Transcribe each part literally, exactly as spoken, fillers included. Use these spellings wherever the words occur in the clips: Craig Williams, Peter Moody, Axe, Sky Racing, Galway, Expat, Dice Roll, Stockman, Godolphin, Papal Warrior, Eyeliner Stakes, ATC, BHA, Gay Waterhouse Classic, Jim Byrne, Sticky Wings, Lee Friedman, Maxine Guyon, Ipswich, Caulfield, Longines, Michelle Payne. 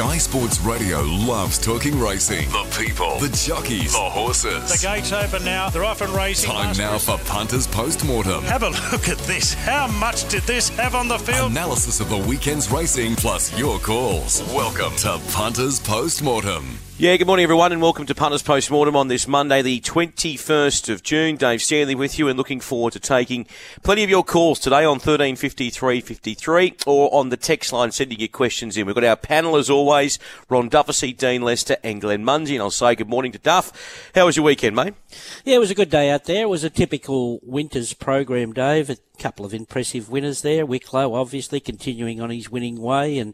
Sky Sports Radio loves talking racing. The people, the jockeys, the horses. The gate's open now. They're off and racing. Time now for Punters Postmortem. Have a look at this. How much did this have on the field? Analysis of the weekend's racing plus your calls. Welcome to Punters Postmortem. Yeah, good morning everyone and welcome to Punters Postmortem on this Monday the twenty-first of June. Dave Stanley with you and looking forward to taking plenty of your calls today on thirteen fifty-three fifty-three or on the text line sending your questions in. We've got our panel as always, Ron Duffy, Dean Lester and Glenn Munsey, and I'll say good morning to Duff. How was your weekend, mate? Yeah, it was a good day out there. It was a typical winter's program, Dave. A couple of impressive winners there. Wicklow obviously continuing on his winning way, and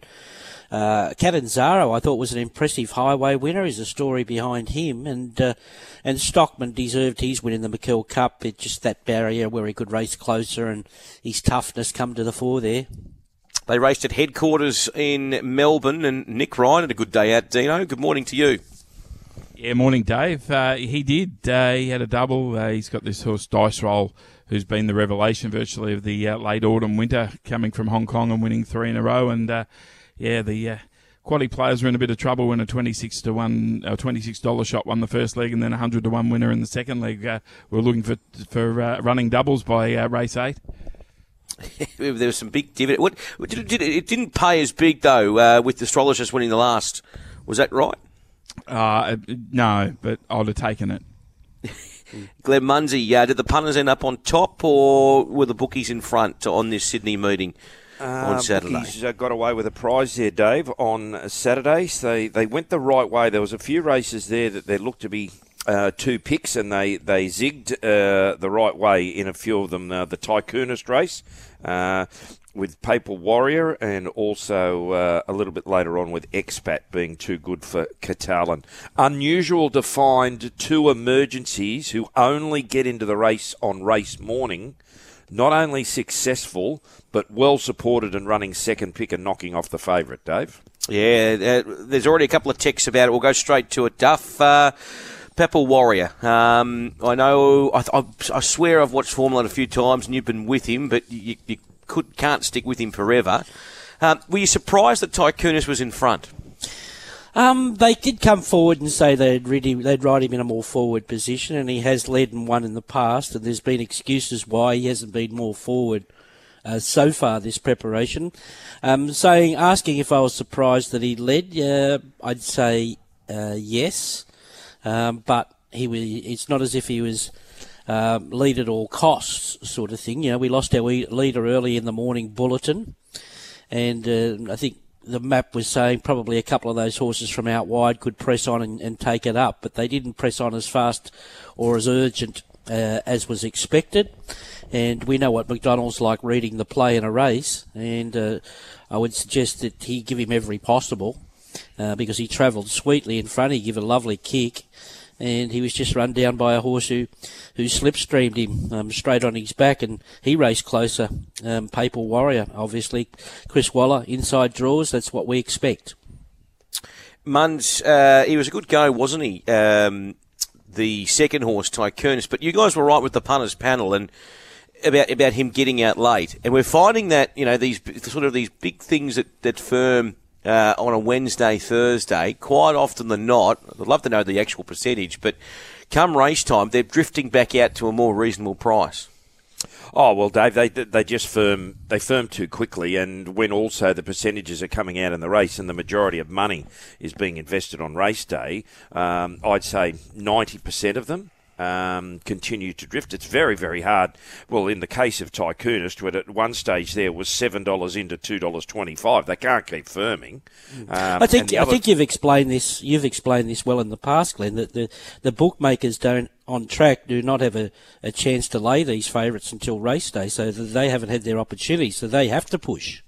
Uh, Cadenzaro, I thought, was an impressive highway winner. Is a story behind him, and uh, and Stockman deserved his win in the McKell Cup. It's just that barrier where he could race closer, and his toughness come to the fore there. They raced at headquarters in Melbourne, and Nick Ryan had a good day out. Dino, good morning to you. Yeah, morning, Dave. Uh, he did. Uh, he had a double. Uh, he's got this horse, Dice Roll, who's been the revelation virtually of the uh, late autumn winter, coming from Hong Kong and winning three in a row, and. Uh, Yeah, the uh, quality players were in a bit of trouble when a twenty-six to one, uh, twenty-six dollar shot won the first leg, and then a hundred to one winner in the second leg. Uh, we were looking for for uh, running doubles by uh, race eight. There was some big dividend. What, what did, did, it didn't pay as big though uh, with the Astrologist winning the last. Was that right? Uh, no, but I'd have taken it. Glenn Munsey, uh, did the punters end up on top, or were the bookies in front on this Sydney meeting? Uh, on Saturday. He's uh, got away with a prize there, Dave, on Saturday. So they, they went the right way. There was a few races there that there looked to be uh, two picks, and they, they zigged uh, the right way in a few of them. Uh, the Tycoonist race uh, with Papal Warrior, and also uh, a little bit later on with Expat being too good for Catalan. Unusual to find two emergencies who only get into the race on race morning, not only successful, but well supported and running second pick and knocking off the favourite, Dave. Yeah, uh, there's already a couple of texts about it. We'll go straight to it, Duff. Uh, Papal Warrior. Um, I know, I, I, I swear I've watched Formula a few times and you've been with him, but you, you could, can't stick with him forever. Um, were you surprised that Tycoonist was in front? Um, they did come forward and say they'd, really, they'd ride him in a more forward position, and he has led and won in the past, and there's been excuses why he hasn't been more forward uh, so far this preparation. Um, saying, asking if I was surprised that he led, uh, I'd say uh, yes, um, but he was, it's not as if he was um, lead at all costs sort of thing. You know, we lost our leader early in the morning bulletin, and uh, I think the map was saying probably a couple of those horses from out wide could press on and, and take it up, but they didn't press on as fast or as urgent uh, as was expected. And we know what McDonald's like reading the play in a race, and uh, I would suggest that he give him every possible uh, because he travelled sweetly in front. He gave a lovely kick, and he was just run down by a horse who, who slipstreamed him um, straight on his back, and he raced closer. Um, Papal Warrior, obviously. Chris Waller, inside draws, that's what we expect. Muns, uh, he was a good go, wasn't he? Um, the second horse, Tycoonist, but you guys were right with the punters panel and about about him getting out late. And we're finding that, you know, these sort of these big things that, that firm... Uh, on a Wednesday, Thursday, quite often than not, I'd love to know the actual percentage, but come race time, they're drifting back out to a more reasonable price. Oh, well, Dave, they they just firm they firm too quickly, and when also the percentages are coming out in the race and the majority of money is being invested on race day, um, I'd say ninety percent of them Um, continue to drift. It's very, very hard. Well, in the case of Tycoonist, when at one stage there was seven dollars into two dollars twenty-five, they can't keep firming. Um, I think I other... think you've explained this. You've explained this well in the past, Glenn. That the the bookmakers don't on track do not have a, a chance to lay these favourites until race day, so they haven't had their opportunity, so they have to push.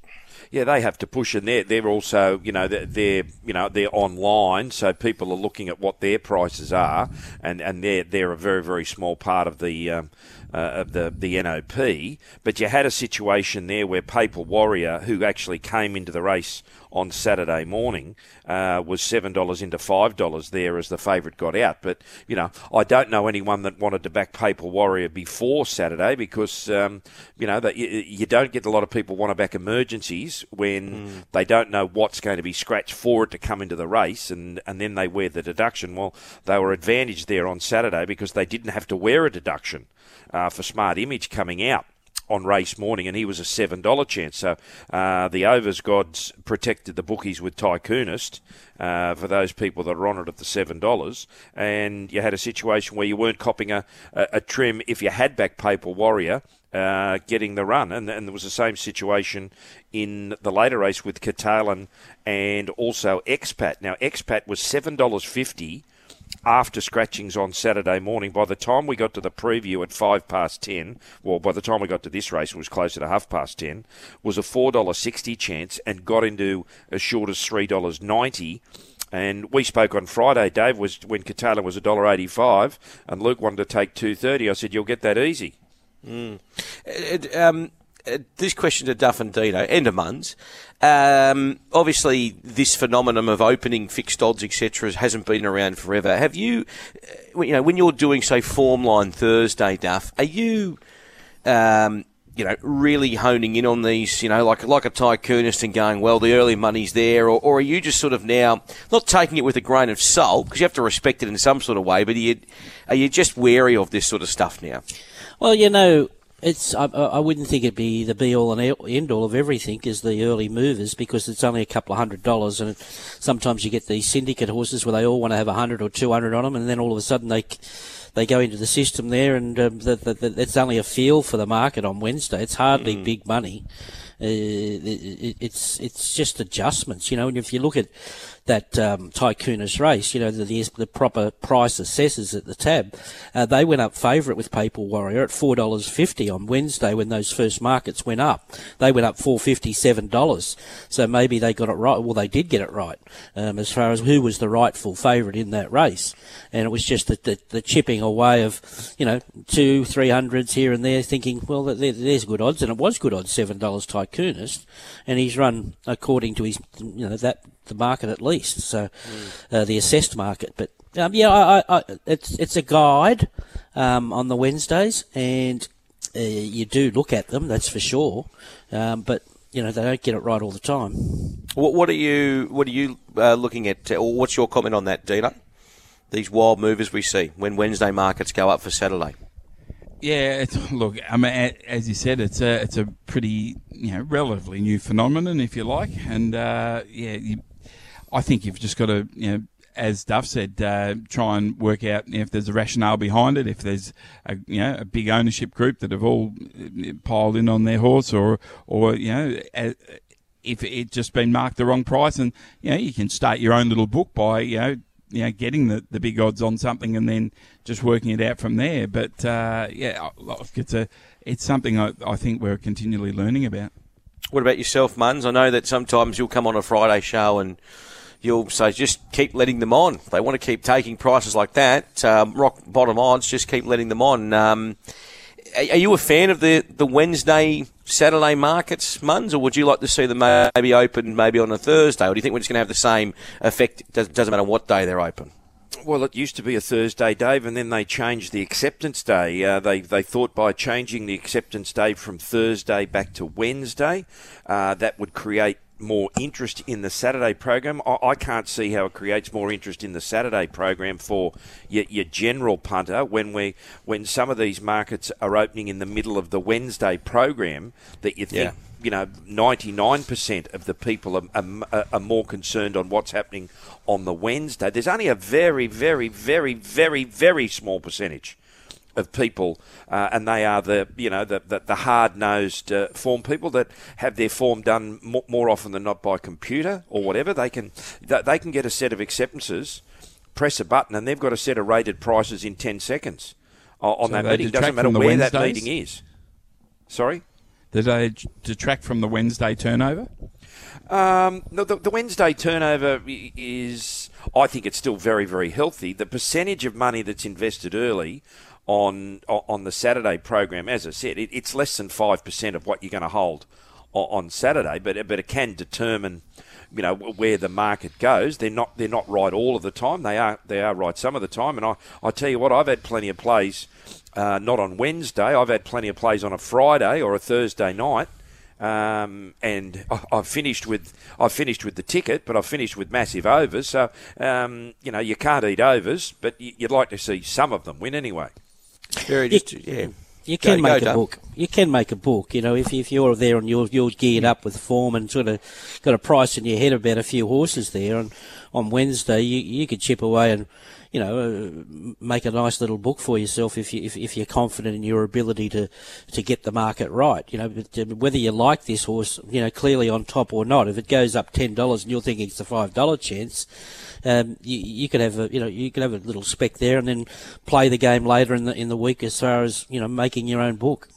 Yeah, they have to push, and they're, they're also, you know, they're, they're you know they're online, so people are looking at what their prices are, and, and they're, they're a very, very small part of the um, uh, of the, the N O P, but you had a situation there where Papal Warrior, who actually came into the race on Saturday morning, uh, was seven dollars into five dollars there as the favourite got out. But, you know, I don't know anyone that wanted to back Papal Warrior before Saturday because, um, you know, that you, you don't get a lot of people want to back emergencies when mm. they don't know what's going to be scratched for it to come into the race, and, and then they wear the deduction. Well, they were advantaged there on Saturday because they didn't have to wear a deduction uh, for Smart Image coming out on race morning, and he was a seven dollars chance. So uh, the Overs Gods protected the bookies with Tycoonist uh, for those people that are on it at the seven dollars. And you had a situation where you weren't copping a, a, a trim if you had back Papal Warrior uh, getting the run. And, and there was the same situation in the later race with Catalan and also Expat. Now, Expat was seven dollars fifty after scratchings on Saturday morning. By the time we got to the preview at five past ten, well, by the time we got to this race, it was closer to half past ten, was a four dollars sixty chance and got into as short as three dollars ninety. And we spoke on Friday, Dave, was when Catalan was one dollar eighty-five and Luke wanted to take two dollars thirty. I said, you'll get that easy. Mm. It, um, it, this question to Duff and Dino, and to Munns. Um, obviously, this phenomenon of opening fixed odds, et cetera, hasn't been around forever. Have you, you know, when you're doing, say, Formline Thursday, Duff, are you, um, you know, really honing in on these, you know, like like a Tycoonist and going, well, the early money's there, or, or are you just sort of now not taking it with a grain of salt because you have to respect it in some sort of way? But are you, are you just wary of this sort of stuff now? Well, you know, It's. I, I wouldn't think it'd be the be-all and end-all of everything is the early movers, because it's only a couple of hundred dollars, and sometimes you get these syndicate horses where they all want to have a hundred or two hundred on them, and then all of a sudden they they go into the system there, and um, the, the, the, it's only a feel for the market on Wednesday. It's hardly mm. big money. Uh, it, it's it's just adjustments, you know. And if you look at that um, Tycoonist race, you know, the, the, the proper price assessors at the tab, uh, they went up favourite with Papal Warrior at four dollars fifty on Wednesday when those first markets went up. They went up four dollars fifty-seven. So maybe they got it right. Well, they did get it right um, as far as who was the rightful favourite in that race. And it was just the, the, the chipping away of, you know, two, three hundreds here and there, thinking, well, there, there's good odds. And it was good odds, seven dollars Tycoonist. And he's run according to his, you know, that the market at least, so uh, the assessed market. But um, yeah, I, I, it's it's a guide um, on the Wednesdays, and uh, you do look at them, that's for sure. Um, but you know, they don't get it right all the time. What, what are you what are you uh, looking at, or what's your comment on that, Dino? These wild movers we see when Wednesday markets go up for Saturday. Yeah, it's, look, I mean, as you said, it's a it's a pretty, you know, relatively new phenomenon, if you like, and uh, yeah. You, I think you've just got to, you know, as Duff said, uh, try and work out, you know, if there's a rationale behind it, if there's a, you know, a big ownership group that have all piled in on their horse, or, or you know, a, if it's just been marked the wrong price. And, you know, you can start your own little book by, you know, you know getting the, the big odds on something and then just working it out from there. But, uh, yeah, it's, a, it's something I, I think we're continually learning about. What about yourself, Munns? I know that sometimes you'll come on a Friday show and you'll say, just keep letting them on. If they want to keep taking prices like that, um, rock bottom odds, just keep letting them on. Um, are, are you a fan of the, the Wednesday, Saturday markets, Munns, or would you like to see them maybe open maybe on a Thursday? Or do you think we're just going to have the same effect? It doesn't, doesn't matter what day they're open. Well, it used to be a Thursday, Dave, and then they changed the acceptance day. Uh, they they thought by changing the acceptance day from Thursday back to Wednesday, uh, that would create more interest in the Saturday program. I, I can't see how it creates more interest in the Saturday program for your, your general punter when we when some of these markets are opening in the middle of the Wednesday program that you think, yeah, you know, ninety-nine percent of the people are, are, are more concerned on what's happening on the Wednesday. There's only a very, very, very, very, very small percentage of people, uh, and they are the, you know, the the, the hard-nosed uh, form people that have their form done more, more often than not by computer or whatever. They can they can get a set of acceptances, press a button, and they've got a set of rated prices in ten seconds on so that meeting. It doesn't matter where Wednesdays? that meeting is. Sorry? Did they detract from the Wednesday turnover? Um, no, the, the Wednesday turnover is, I think it's still very, very healthy. The percentage of money that's invested early, on on the Saturday program. As I said, it, it's less than five percent of what you're going to hold on, on Saturday, but but it can determine, you know, where the market goes. They're not they're not right all of the time. They are they are right some of the time. And I, I tell you what, I've had plenty of plays uh, not on Wednesday. I've had plenty of plays on a Friday or a Thursday night. Um, and I've finished with I've finished with the ticket, but I've finished with massive overs. So um, you know, you can't eat overs, but you'd like to see some of them win anyway. Very you, just, yeah. You can go, make go, a book. You can make a book. You know, if if you're there and you're you're geared up with form and sort of got a price in your head about a few horses there, and on Wednesday you you could chip away and, you know, make a nice little book for yourself if you if, if you're confident in your ability to, to get the market right. You know, whether you like this horse, you know, clearly on top or not. If it goes up ten dollars and you're thinking it's a five dollar chance, um, you, you could have a you know you could have a little spec there and then play the game later in the in the week as far as, you know, making your own book.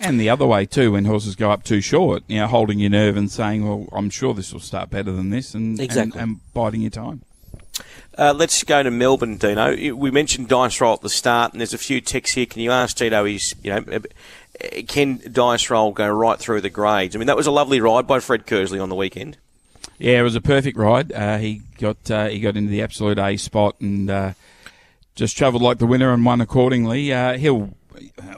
And the other way too, when horses go up too short, you know, holding your nerve and saying, "Well, I'm sure this will start better than this," and exactly. and, and biding your time. Uh, let's go to Melbourne, Dino. We mentioned Dice Roll at the start, and there's a few texts here. Can you ask Dino, he's, you know, can Dice Roll go right through the grades? I mean, that was a lovely ride by Fred Kersley on the weekend. Yeah, it was a perfect ride. Uh, he got uh, he got into the absolute A spot and uh, just travelled like the winner and won accordingly. Uh, he'll,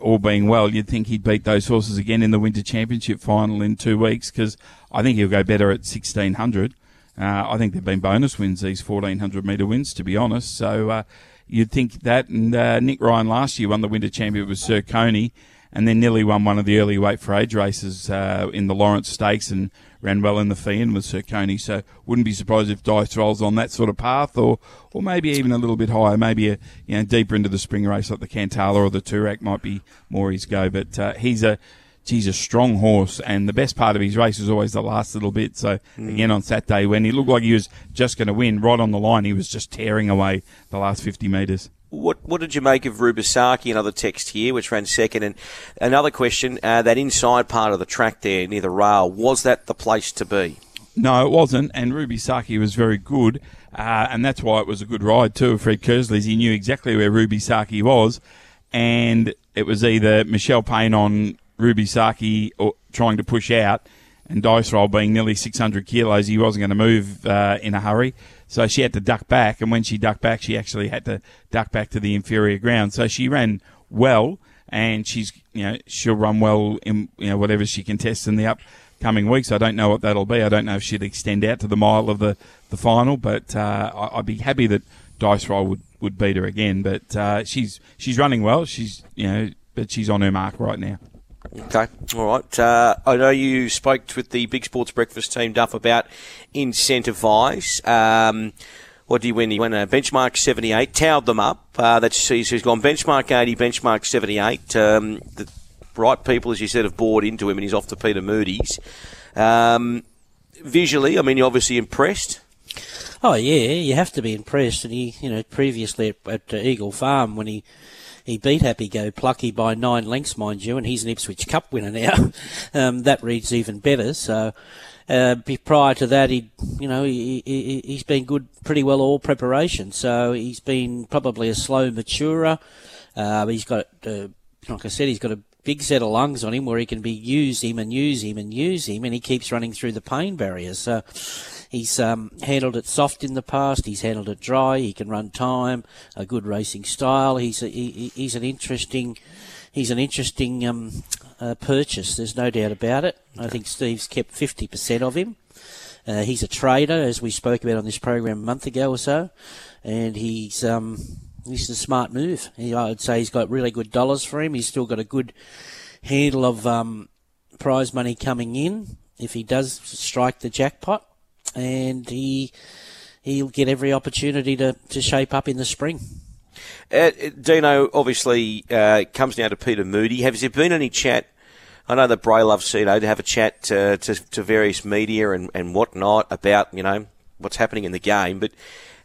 all being well, you'd think he'd beat those horses again in the Winter Championship final in two weeks because I think he'll go better at sixteen hundred. Uh, I think they've been bonus wins, these fourteen hundred metre wins, to be honest. So uh, you'd think that. And uh, Nick Ryan last year won the Winter Championship with Sir Coney and then nearly won one of the early weight for age races uh, in the Lawrence Stakes and ran well in the Fian with Sir Coney. So wouldn't be surprised if Dice Roll's on that sort of path or or maybe even a little bit higher, maybe a, you know, deeper into the spring race like the Cantala or the Toorak might be more his go. But uh, he's a... he's a strong horse, and the best part of his race is always the last little bit. So, mm. again, on Saturday, when he looked like he was just going to win, right on the line, he was just tearing away the last fifty metres. What what did you make of Rubisaki, another text here, which ran second? And another question, uh, that inside part of the track there near the rail, was that the place to be? No, it wasn't, and Rubisaki was very good, uh, and that's why it was a good ride too. Fred Kersley's, he knew exactly where Rubisaki was, and it was either Michelle Payne on Rubisaki or trying to push out, and Dice Roll being nearly six hundred kilos, he wasn't going to move uh, in a hurry, so she had to duck back, and when she ducked back, she actually had to duck back to the inferior ground. So she ran well, and she's, you know, she'll run well in, you know, whatever she contests in the upcoming weeks. I don't know what that'll be. I don't know if she'd extend out to the mile of the, the final, but uh, I, I'd be happy that Dice Roll would, would beat her again, but uh, she's she's running well. She's, you know, but she's on her mark right now. Okay, all right. Uh, I know you spoke with the Big Sports Breakfast team, Duff, about incentivise. Um, what did he win? He won a benchmark seventy-eight, towed them up. Uh, that's he's, he's gone benchmark eighty, benchmark seventy-eight. Um, the right people, as you said, have bored into him, and he's off to Peter Moody's. Um, visually, I mean, you're obviously impressed. Oh, yeah, you have to be impressed. And he, you know, previously at, at uh, Eagle Farm, when he... he beat Happy Go Plucky by nine lengths, mind you, and he's an Ipswich Cup winner now. um, that reads even better. So uh, prior to that, he, you know, he, he, he's been good, pretty well all preparation. So he's been probably a slow maturer. Uh, he's got, uh, like I said, he's got a big set of lungs on him where he can be use him and use him and use him, and he keeps running through the pain barriers. So he's um, handled it soft in the past. He's handled it dry. He can run time, a good racing style. He's a, he, he's an interesting he's an interesting um, uh, purchase. There's no doubt about it. I think Steve's kept fifty percent of him. Uh, he's a trader, as we spoke about on this program a month ago or so, and he's. Um, This is a smart move. He, I would say he's got really good dollars for him. He's still got a good handle of um, prize money coming in if he does strike the jackpot, and he he'll get every opportunity to, to shape up in the spring. Uh, Dino obviously uh, comes down to Peter Moody. Has there been any chat? I know that Bray loves, you know, to have a chat uh, to to various media and and whatnot about, you know, what's happening in the game, but.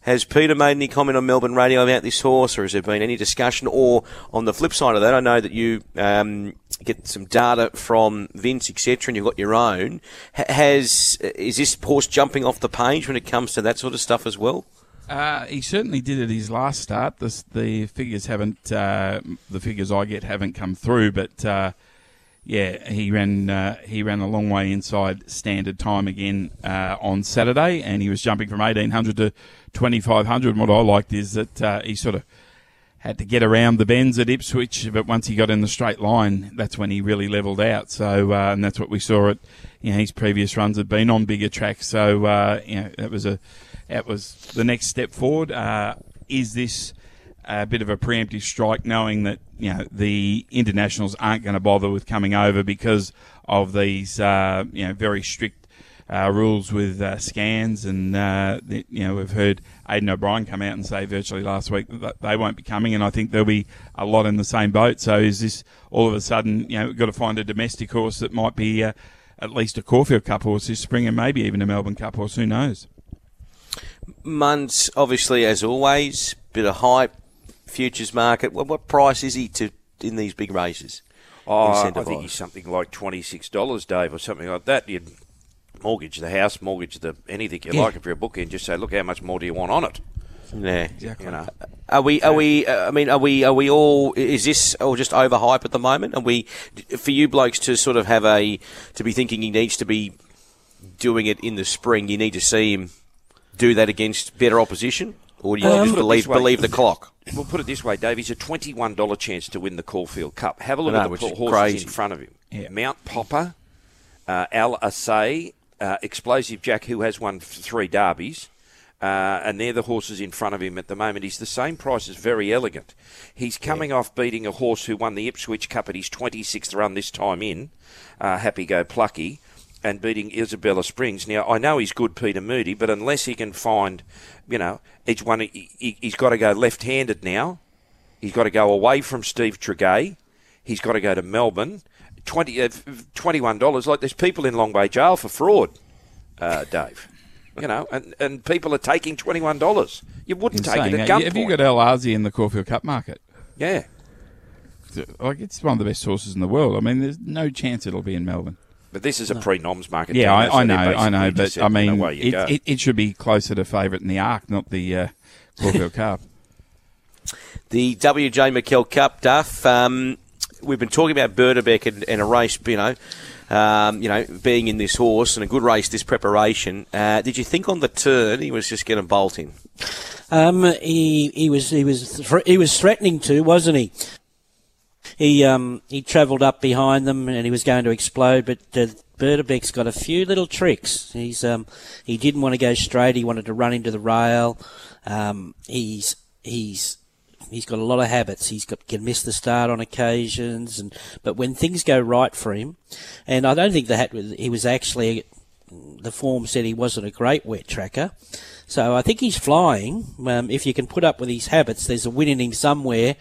Has Peter made any comment on Melbourne Radio about this horse, or has there been any discussion? Or on the flip side of that, I know that you um, get some data from Vince, et cetera, and you've got your own. Has is this horse jumping off the page when it comes to that sort of stuff as well? Uh, he certainly did at his last start. This, the figures haven't, uh, the figures I get haven't come through, but uh, yeah, he ran uh, he ran a long way inside standard time again uh, on Saturday, and he was jumping from eighteen hundred to twenty-five hundred. And what I liked is that uh, he sort of had to get around the bends at Ipswich, but once he got in the straight line, that's when he really levelled out. So, uh, and that's what we saw at, you know, his previous runs had been on bigger tracks. So, uh, you know, that was a, that was the next step forward. Uh, is this a bit of a preemptive strike, knowing that, you know, the internationals aren't going to bother with coming over because of these, uh, you know, very strict Uh, rules with uh, scans, and uh, the, you know, we've heard Aidan O'Brien come out and say virtually last week that they won't be coming, and I think there'll be a lot in the same boat. So is this all of a sudden, you know, we've got to find a domestic horse that might be uh, at least a Caulfield Cup horse this spring, and maybe even a Melbourne Cup horse, who knows? Muns, obviously, as always, bit of hype, futures market. What, what price is he to in these big races? Oh, I think he's something like twenty-six dollars, Dave, or something like that. You'd mortgage the house, mortgage the anything you yeah. like. If you're a bookend, just say, look, how much more do you want on it? Yeah, exactly. You know. Are we? Are we? Uh, I mean, are we? Are we all? Is this all just overhype at the moment? Are we? For you blokes to sort of have a to be thinking he needs to be doing it in the spring. You need to see him do that against better opposition, or do you um, just believe believe the clock? We'll put it this way, Dave. He's a twenty-one dollar chance to win the Caulfield Cup. Have a look know, at the horses crazy. in front of him. Yeah. Mount Popper, uh, Al Assay. Uh, Explosive Jack, who has won three derbies, uh, and they're the horses in front of him at the moment. He's the same price as Very Elegant. He's coming yeah. off beating a horse who won the Ipswich Cup at his twenty-sixth run this time in, uh, Happy Go Plucky, and beating Isabella Springs. Now, I know he's good, Peter Moody, but unless he can find, you know, each one, he, he, he's got to go left-handed now. He's got to go away from Steve Tregay. He's got to go to Melbourne. Twenty, uh, twenty-one dollars, like there's people in Long Bay Jail for fraud, uh, Dave. You know, and, and people are taking twenty-one dollars. You wouldn't Insane. take it at gunpoint. Have you got El Azi in the Caulfield Cup market? Yeah. Like, it's one of the best horses in the world. I mean, there's no chance it'll be in Melbourne. But this is a no. pre-noms market. Yeah, I, so I know, I know, but I mean, it, it, it should be closer to favourite in the Arc, not the uh, Caulfield Cup. The W J McKell Cup, Duff, um... we've been talking about Birdebeck and, and a race, you know, um, you know, being in this horse and a good race, this preparation. Uh, did you think on the turn he was just going to bolt in? Um, he he was he was he was threatening to, wasn't he? He um he travelled up behind them and he was going to explode, but uh, Birdebeck's got a few little tricks. He's um he didn't want to go straight. He wanted to run into the rail. Um, he's he's. He's got a lot of habits. He's got can miss the start on occasions, and but when things go right for him, and I don't think that he was actually the form said he wasn't a great wet tracker, so I think he's flying. Um, if you can put up with his habits, there's a win in him somewhere,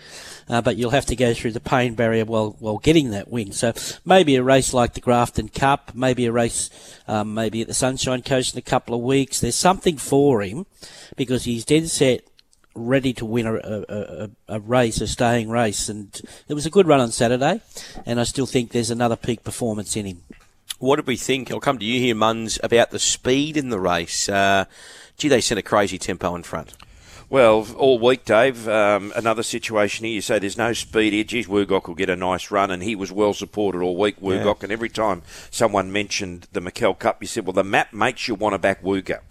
uh, but you'll have to go through the pain barrier while while getting that win. So maybe a race like the Grafton Cup, maybe a race, um, maybe at the Sunshine Coast in a couple of weeks. There's something for him because he's dead set, ready to win a, a, a race, a staying race. And it was a good run on Saturday, and I still think there's another peak performance in him. What did we think? I'll come to you here, Muns, about the speed in the race. Uh, gee, they sent a crazy tempo in front. Well, all week, Dave, um, another situation here. You say there's no speed here. Geez, Wugok will get a nice run, and he was well supported all week, Wugok. Yeah. And every time someone mentioned the McKell Cup, you said, well, the map makes you want to back Wugok.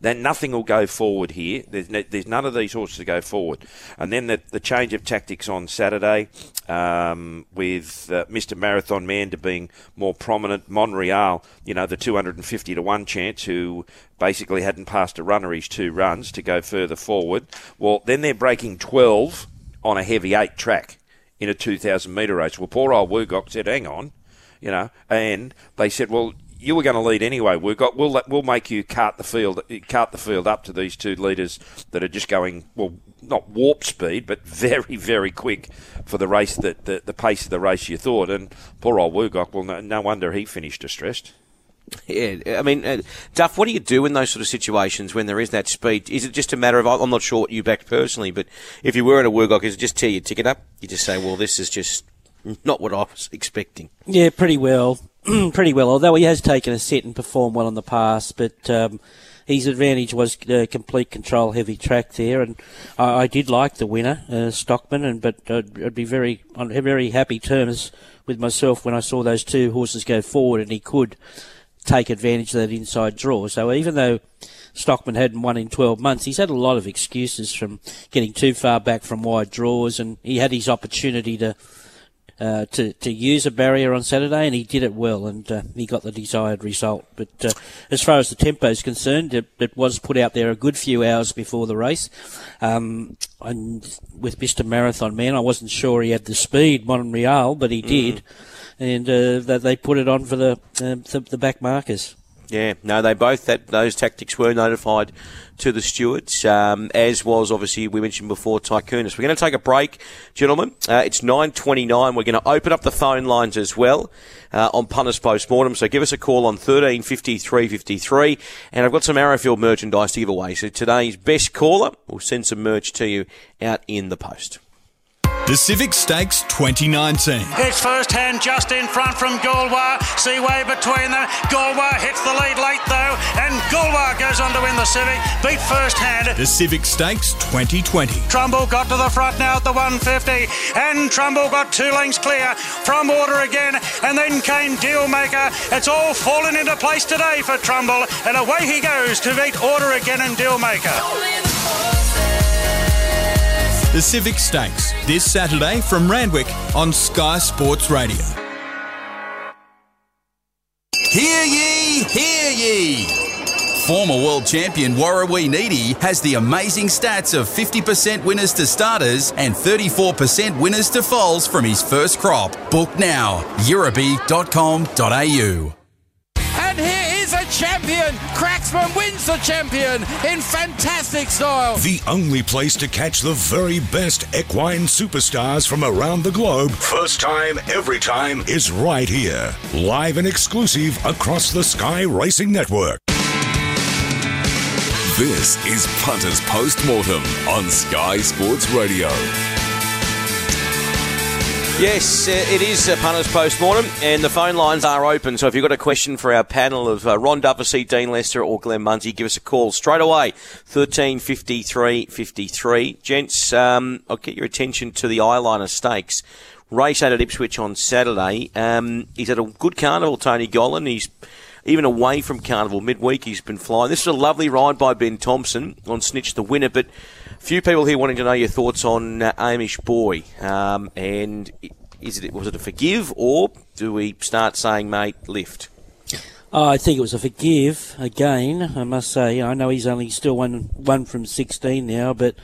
Then nothing will go forward here. There's, no, there's none of these horses to go forward. And then the, the change of tactics on Saturday um, with uh, Mister Marathon Man to being more prominent. Monreal, you know, the two hundred fifty to one chance, who basically hadn't passed a runner his two runs to go further forward. Well, then they're breaking twelve on a heavy eight track in a two thousand metre race. Well, poor old Wugok said, hang on, you know, and they said, well, you were going to lead anyway. We've got. We'll we'll make you cart the field. Cart the field up to these two leaders that are just going. Well, not warp speed, but very very quick for the race that the, the pace of the race you thought. And poor old Wugok. Well, no, no wonder he finished distressed. Yeah, I mean, uh, Duff, what do you do in those sort of situations when there is that speed? Is it just a matter of, I'm not sure what you backed personally, but if you were in a Wugok, is it just tear your ticket up? You just say, well, this is just not what I was expecting. Yeah, pretty well. Pretty well, although he has taken a set and performed well on the pass, but um, his advantage was uh, complete control, heavy track there, and I, I did like the winner, uh, Stockman, and but I'd, I'd be very on very happy terms with myself when I saw those two horses go forward, and he could take advantage of that inside draw. So even though Stockman hadn't won in twelve months, he's had a lot of excuses from getting too far back from wide draws, and he had his opportunity to uh, to, to use a barrier on Saturday, and he did it well, and uh, he got the desired result. But uh, as far as the tempo is concerned, it, it was put out there a good few hours before the race. Um, and with Mister Marathon Man, I wasn't sure he had the speed, Monreal, but he mm. did. And uh, they put it on for the uh, th- the back markers. Yeah, no, they both, that those tactics were notified to the stewards, um, as was, obviously, we mentioned before, Tycoonist. We're going to take a break, gentlemen. Uh, it's nine twenty-nine. We're going to open up the phone lines as well uh, on Punters Postmortem. So give us a call on thirteen fifty-three fifty-three. And I've got some Arrowfield merchandise to give away. So today's best caller will send some merch to you out in the post. The Civic Stakes twenty nineteen. It's first hand just in front from Galway. Seaway between them. Galway hits the lead late though, and Galway goes on to win the Civic. Beat first hand. The Civic Stakes twenty twenty. Trumbull got to the front now at the one fifty, and Trumbull got two lengths clear from Order again, and then came Dealmaker. It's all fallen into place today for Trumbull, and away he goes to beat Order again and Dealmaker. The Civic Stakes, this Saturday from Randwick on Sky Sports Radio. Hear ye, hear ye! Former world champion Warrawee Needy has the amazing stats of fifty percent winners to starters and thirty-four percent winners to foals from his first crop. Book now, Europe dot com dot a u. And here is a champion. Cracksman wins the champion in fantastic style. The only place to catch the very best equine superstars from around the globe, first time, every time, is right here. Live and exclusive across the Sky Racing Network. This is Punters Postmortem on Sky Sports Radio. Yes, it is Punters Postmortem, and the phone lines are open. So if you've got a question for our panel of uh, Ron Duffy, Dean Lester, or Glenn Munsey, give us a call straight away, thirteen fifty-three fifty-three. Gents, um, I'll get your attention to the Eyeliner Stakes. Race out at Ipswich on Saturday. Um, he's had a good carnival, Tony Gollan. He's even away from carnival midweek. He's been flying. This is a lovely ride by Ben Thompson on Snitch, the winner, but few people here wanting to know your thoughts on uh, Amish Boy, um, and is it was it a forgive, or do we start saying, mate, lift? Oh, I think it was a forgive again. I must say, I know he's only still one one from sixteen now, but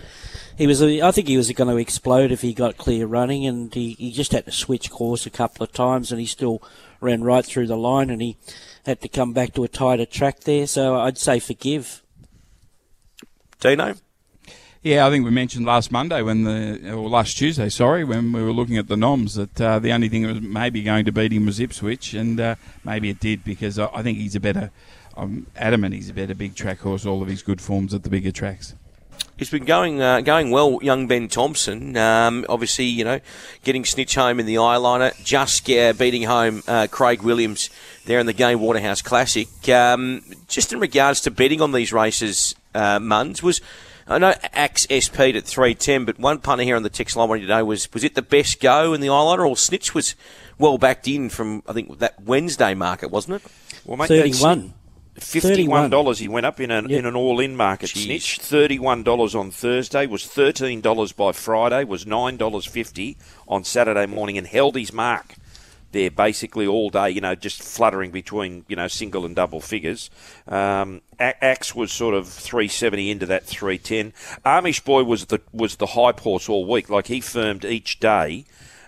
he was. A, I think he was going to explode if he got clear running, and he, he just had to switch course a couple of times, and he still ran right through the line, and he had to come back to a tighter track there. So I'd say forgive. Dino? Yeah, I think we mentioned last Monday when the or last Tuesday, sorry, when we were looking at the noms that uh, the only thing that was maybe going to beat him was Ipswich, and uh, maybe it did, because I, I think he's a better. I'm adamant he's a better big track horse. All of his good forms at the bigger tracks. It's been going uh, going well, young Ben Thompson. Um, obviously, you know, getting Snitch home in the Eyeliner, just uh, beating home uh, Craig Williams there in the Gay Waterhouse Classic. Um, just in regards to betting on these races, uh, Munns was. I know Axe S P'd at three ten, but one punter here on the text line today was, was it the best go in the Eyeliner, or Snitch was well backed in from, I think, that Wednesday market, wasn't it? Well, mate, thirty-one dollars. fifty-one dollars he went up in an, yep. in an all-in market. Jeez. Snitch, thirty-one dollars on Thursday, was thirteen dollars by Friday, was nine dollars fifty on Saturday morning, and held his mark there basically all day, you know, just fluttering between, you know, single and double figures. Um, Axe was sort of three seventy into that three ten. Amish Boy was the was the hype horse all week. Like, he firmed each day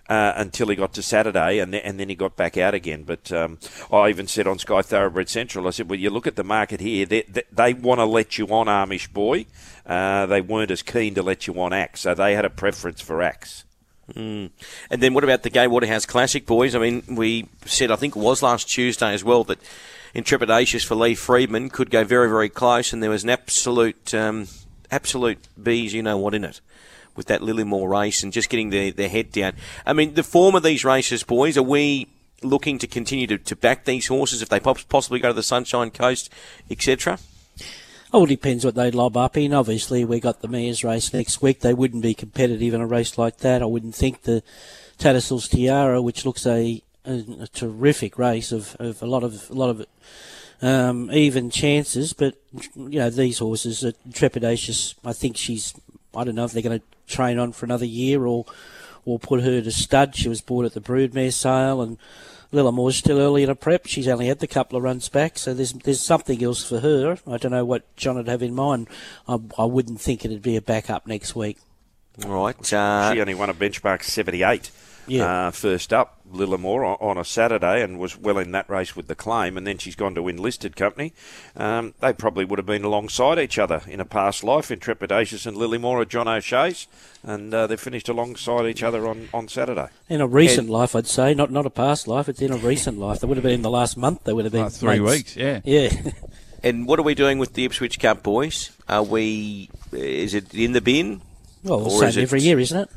uh, until he got to Saturday, and, th- and then he got back out again. But um, I even said on Sky Thoroughbred Central, I said, well, you look at the market here, they, they, they want to let you on Amish Boy. Uh, they weren't as keen to let you on Axe, so they had a preference for Axe. Mm. And then what about the Gay Waterhouse Classic, boys? I mean, we said, I think it was last Tuesday as well, that Intrepidacious for Lee Friedman could go very, very close, and there was an absolute um, absolute bees, you know what, in it with that Lillimore race and just getting their, their head down. I mean, the form of these races, boys, are we looking to continue to, to back these horses if they possibly go to the Sunshine Coast, et cetera? all depends what they lob up in. Obviously, we got the mayor's race next week. They wouldn't be competitive in a race like that. I wouldn't think. The Tattersall's Tiara, which looks a, a, a terrific race of, of a lot of a lot of um, even chances, but you know these horses are trepidatious. I think she's. I don't know if they're going to train on for another year or or put her to stud. She was bought at the Broodmare sale, and Lillimore's still early in a prep. She's only had the couple of runs back, so there's there's something else for her. I don't know what John would have in mind. I, I wouldn't think it'd be a backup next week. Right. Uh, she only won a benchmark seventy-eight. Yeah. Uh, first up, Lillimore on a Saturday, and was well in that race with the claim, and then she's gone to win Listed Company. Um, they probably would have been alongside each other in a past life, Intrepidatious and Lillimore at John O'Shea's, and uh, they finished alongside each other on, on Saturday. In a recent and, life, I'd say, not not a past life, it's in a recent life. They would have been in the last month, they would have been. Last three months. Weeks, yeah. Yeah. And what are we doing with the Ipswich Cup, boys? Are we, is it in the bin? Well, it's the same every year, isn't it?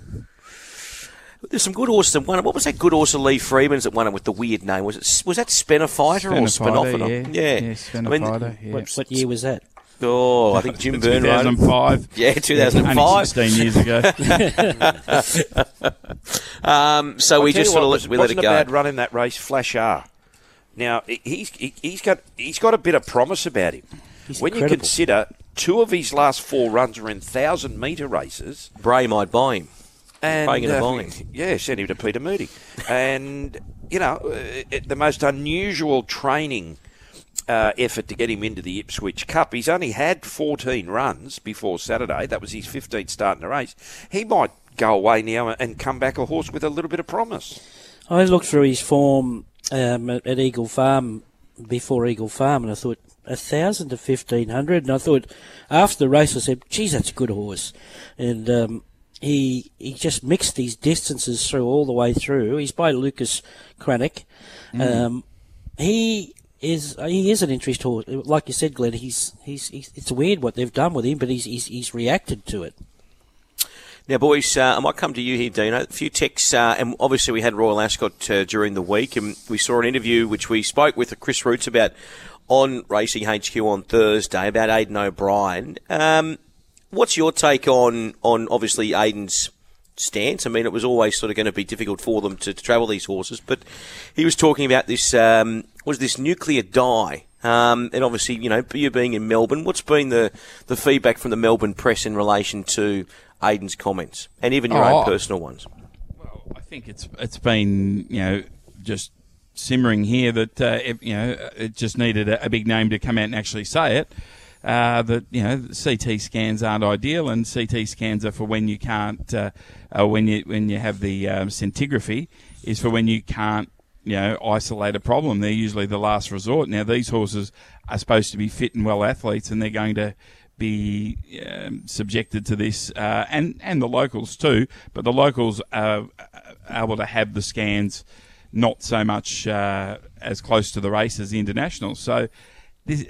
There's some good horses that won it. What was that good horse of Lee Freeman's that won it with the weird name? Was it was that Spenafighter, Spenafighter or Spenafighter? Yeah, yeah. yeah Spenafighter. I mean, yeah. What, what year was that? Oh, I think Jim Byrne wrote it. two thousand five. Yeah, two thousand five. Only sixteen years ago. um, so I'll we just sort of let, we let it go. Wasn't a bad run in that race, Flash R. Now he's he's got he's got a bit of promise about him. He's when incredible. You consider two of his last four runs are in thousand metre races. Bray might buy him. And, uh, yeah, send him to Peter Moody. And, you know, it, the most unusual training uh, effort to get him into the Ipswich Cup. He's only had fourteen runs before Saturday. That was his fifteenth start in the race. He might go away now and come back a horse with a little bit of promise. I looked through his form um, at Eagle Farm, before Eagle Farm, and I thought, one thousand to fifteen hundred. And I thought, after the race, I said, geez, that's a good horse. And... Um, He he just mixed these distances through all the way through. He's by Lucas Cranach. Mm. Um, he is he is an interest horse, like you said, Glenn. He's he's, he's it's weird what they've done with him, but he's he's, he's reacted to it. Now, boys, uh, I might come to you here, Dino. A few texts, uh, and obviously we had Royal Ascot uh, during the week, and we saw an interview which we spoke with Chris Roots about on Racing H Q on Thursday about Aidan O'Brien. Um, What's your take on, on obviously Aidan's stance? I mean, it was always sort of going to be difficult for them to, to travel these horses, but he was talking about this um, was this nuclear dye, um, and obviously you know you being in Melbourne, what's been the, the feedback from the Melbourne press in relation to Aidan's comments and even your oh, own personal ones? Well, I think it's it's been you know just simmering here that uh, it, you know it just needed a, a big name to come out and actually say it. Uh, that you know, C T scans aren't ideal, and C T scans are for when you can't, uh, uh, when you when you have the um, scintigraphy, is for when you can't, you know, isolate a problem. They're usually the last resort. Now these horses are supposed to be fit and well athletes, and they're going to be um, subjected to this, uh, and and the locals too. But the locals are able to have the scans, not so much uh, as close to the race as the internationals. So. This,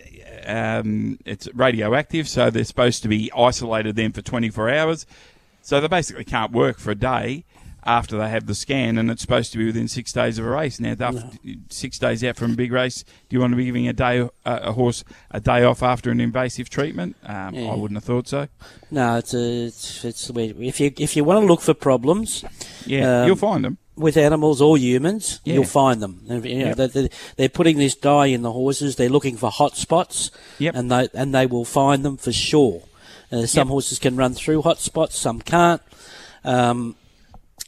um, it's radioactive, so they're supposed to be isolated then for twenty-four hours. So they basically can't work for a day after they have the scan, and it's supposed to be within six days of a race. Now, after, no. six days out from a big race, do you want to be giving a day a, a horse a day off after an invasive treatment? Um, yeah. I wouldn't have thought so. No, it's a, it's, it's if you if you want to look for problems, yeah, um, you'll find them. With animals or humans, yeah. You'll find them. You know, yep. they're, they're putting this dye in the horses. They're looking for hot spots, yep. and they and they will find them for sure. Uh, some yep. horses can run through hot spots, some can't. Um,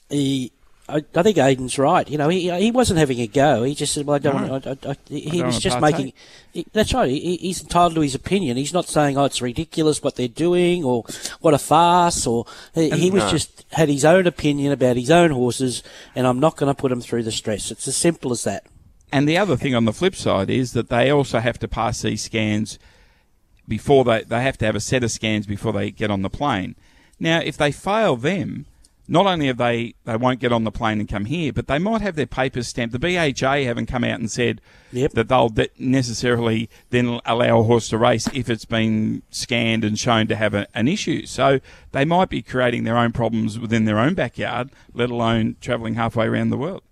he, I, I think Aidan's right. You know, he he wasn't having a go. He just said, "Well, I don't." No. Want, I, I, I, he I don't was just making. He, that's right. He, he's entitled to his opinion. He's not saying, "Oh, it's ridiculous what they're doing," or "What a farce." Or he, he was no. just had his own opinion about his own horses, and I'm not going to put him through the stress. It's as simple as that. And the other thing on the flip side is that they also have to pass these scans before they they have to have a set of scans before they get on the plane. Now, if they fail them. Not only have they, they won't get on the plane and come here, but they might have their papers stamped. The B H A haven't come out and said yep. that they'll de- necessarily then allow a horse to race if it's been scanned and shown to have a, an issue. So they might be creating their own problems within their own backyard, let alone travelling halfway around the world.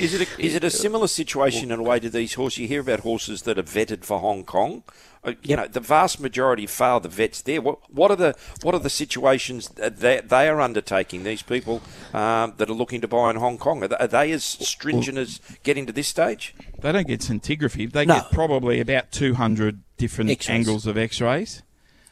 Is it a, is it a similar situation in a way to these horses? You hear about horses that are vetted for Hong Kong. You yep. know, the vast majority fail the vets there. What, what are the what are the situations that they are undertaking? These people um, that are looking to buy in Hong Kong, are they, are they as stringent well, as getting to this stage? They don't get scintigraphy. They no. get probably about two hundred different X-rays. angles of X-rays.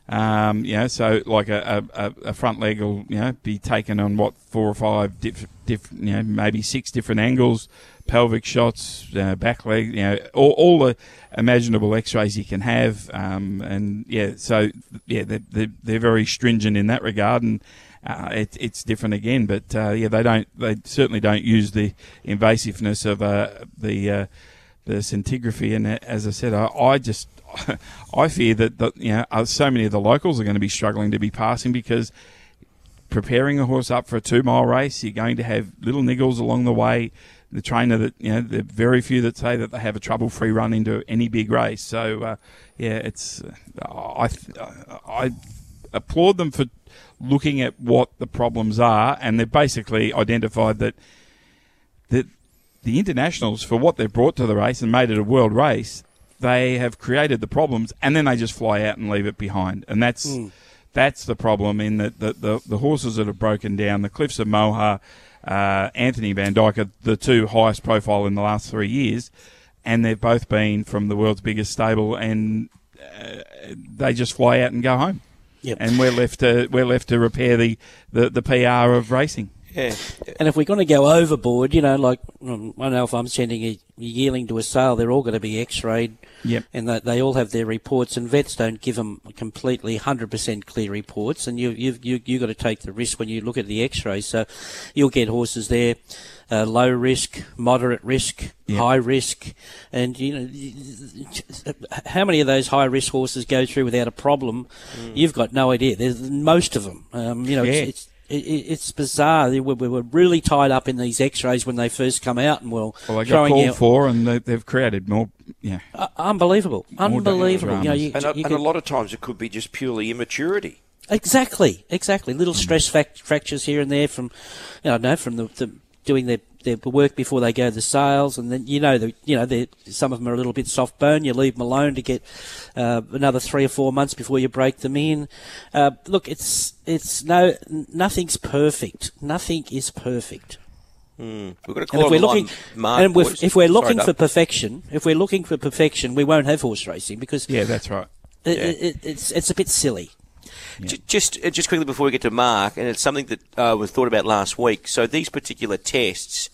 Um, you know, so like a, a, a front leg will, you know, be taken on what four or five diff, diff, you know, maybe six different angles, pelvic shots, uh, back leg, you know, all, all the imaginable X-rays you can have. Um, and yeah, so yeah, they're, they're, they're very stringent in that regard, and uh, it, it's different again. But uh, yeah, they don't, they certainly don't use the invasiveness of uh, the uh, the scintigraphy. And as I said, I, I just. I fear that, the, you know, so many of the locals are going to be struggling to be passing, because preparing a horse up for a two-mile race, you're going to have little niggles along the way. The trainer that, you know, there are very few that say that they have a trouble-free run into any big race. So, uh, yeah, it's uh, I, I applaud them for looking at what the problems are, and they've basically identified that that the internationals, for what they've brought to the race and made it a world race, they have created the problems, and then they just fly out and leave it behind. And that's mm. that's the problem, in that the, the, the horses that have broken down, the Cliffs of Moher, uh, Anthony Van Dyke, are the two highest profile in the last three years, and they've both been from the world's biggest stable, and uh, they just fly out and go home. Yep. And we're left to, we're left to repair the, the, the P R of racing. Yeah. And if we're going to go overboard, you know, like I know if I'm sending a yearling to a sale, they're all going to be X-rayed, yep. and that they all have their reports, and vets don't give them completely one hundred percent clear reports, and you you you you got to take the risk when you look at the X-rays. So you'll get horses there, uh, low risk, moderate risk, yep. high risk, and you know how many of those high risk horses go through without a problem? Mm. You've got no idea. There's most of them, um, you know. Yeah. It's, it's, It's bizarre. We were really tied up in these X-rays when they first come out, and well, well, they got called out for, and they've created more. Yeah, uh, unbelievable, more unbelievable. You know, you, and a, you and could, a lot of times it could be just purely immaturity. Exactly, exactly. Little stress fact, fractures here and there from, you know, I don't know, from the, the doing their their work before they go to the sales, and then you know, the, you know, some of them are a little bit soft bone. You leave them alone to get uh, another three or four months before you break them in. Uh, look, it's it's no nothing's perfect. Nothing is perfect. Hmm. We've got to call and if we're looking, Mark, and we're, if we're looking Sorry, for perfection, if we're looking for perfection, we won't have horse racing, because yeah, that's right. It, yeah. it, it, it's it's a bit silly. Yeah. Just just quickly before we get to Mark, and it's something that uh, was thought about last week. So these particular tests,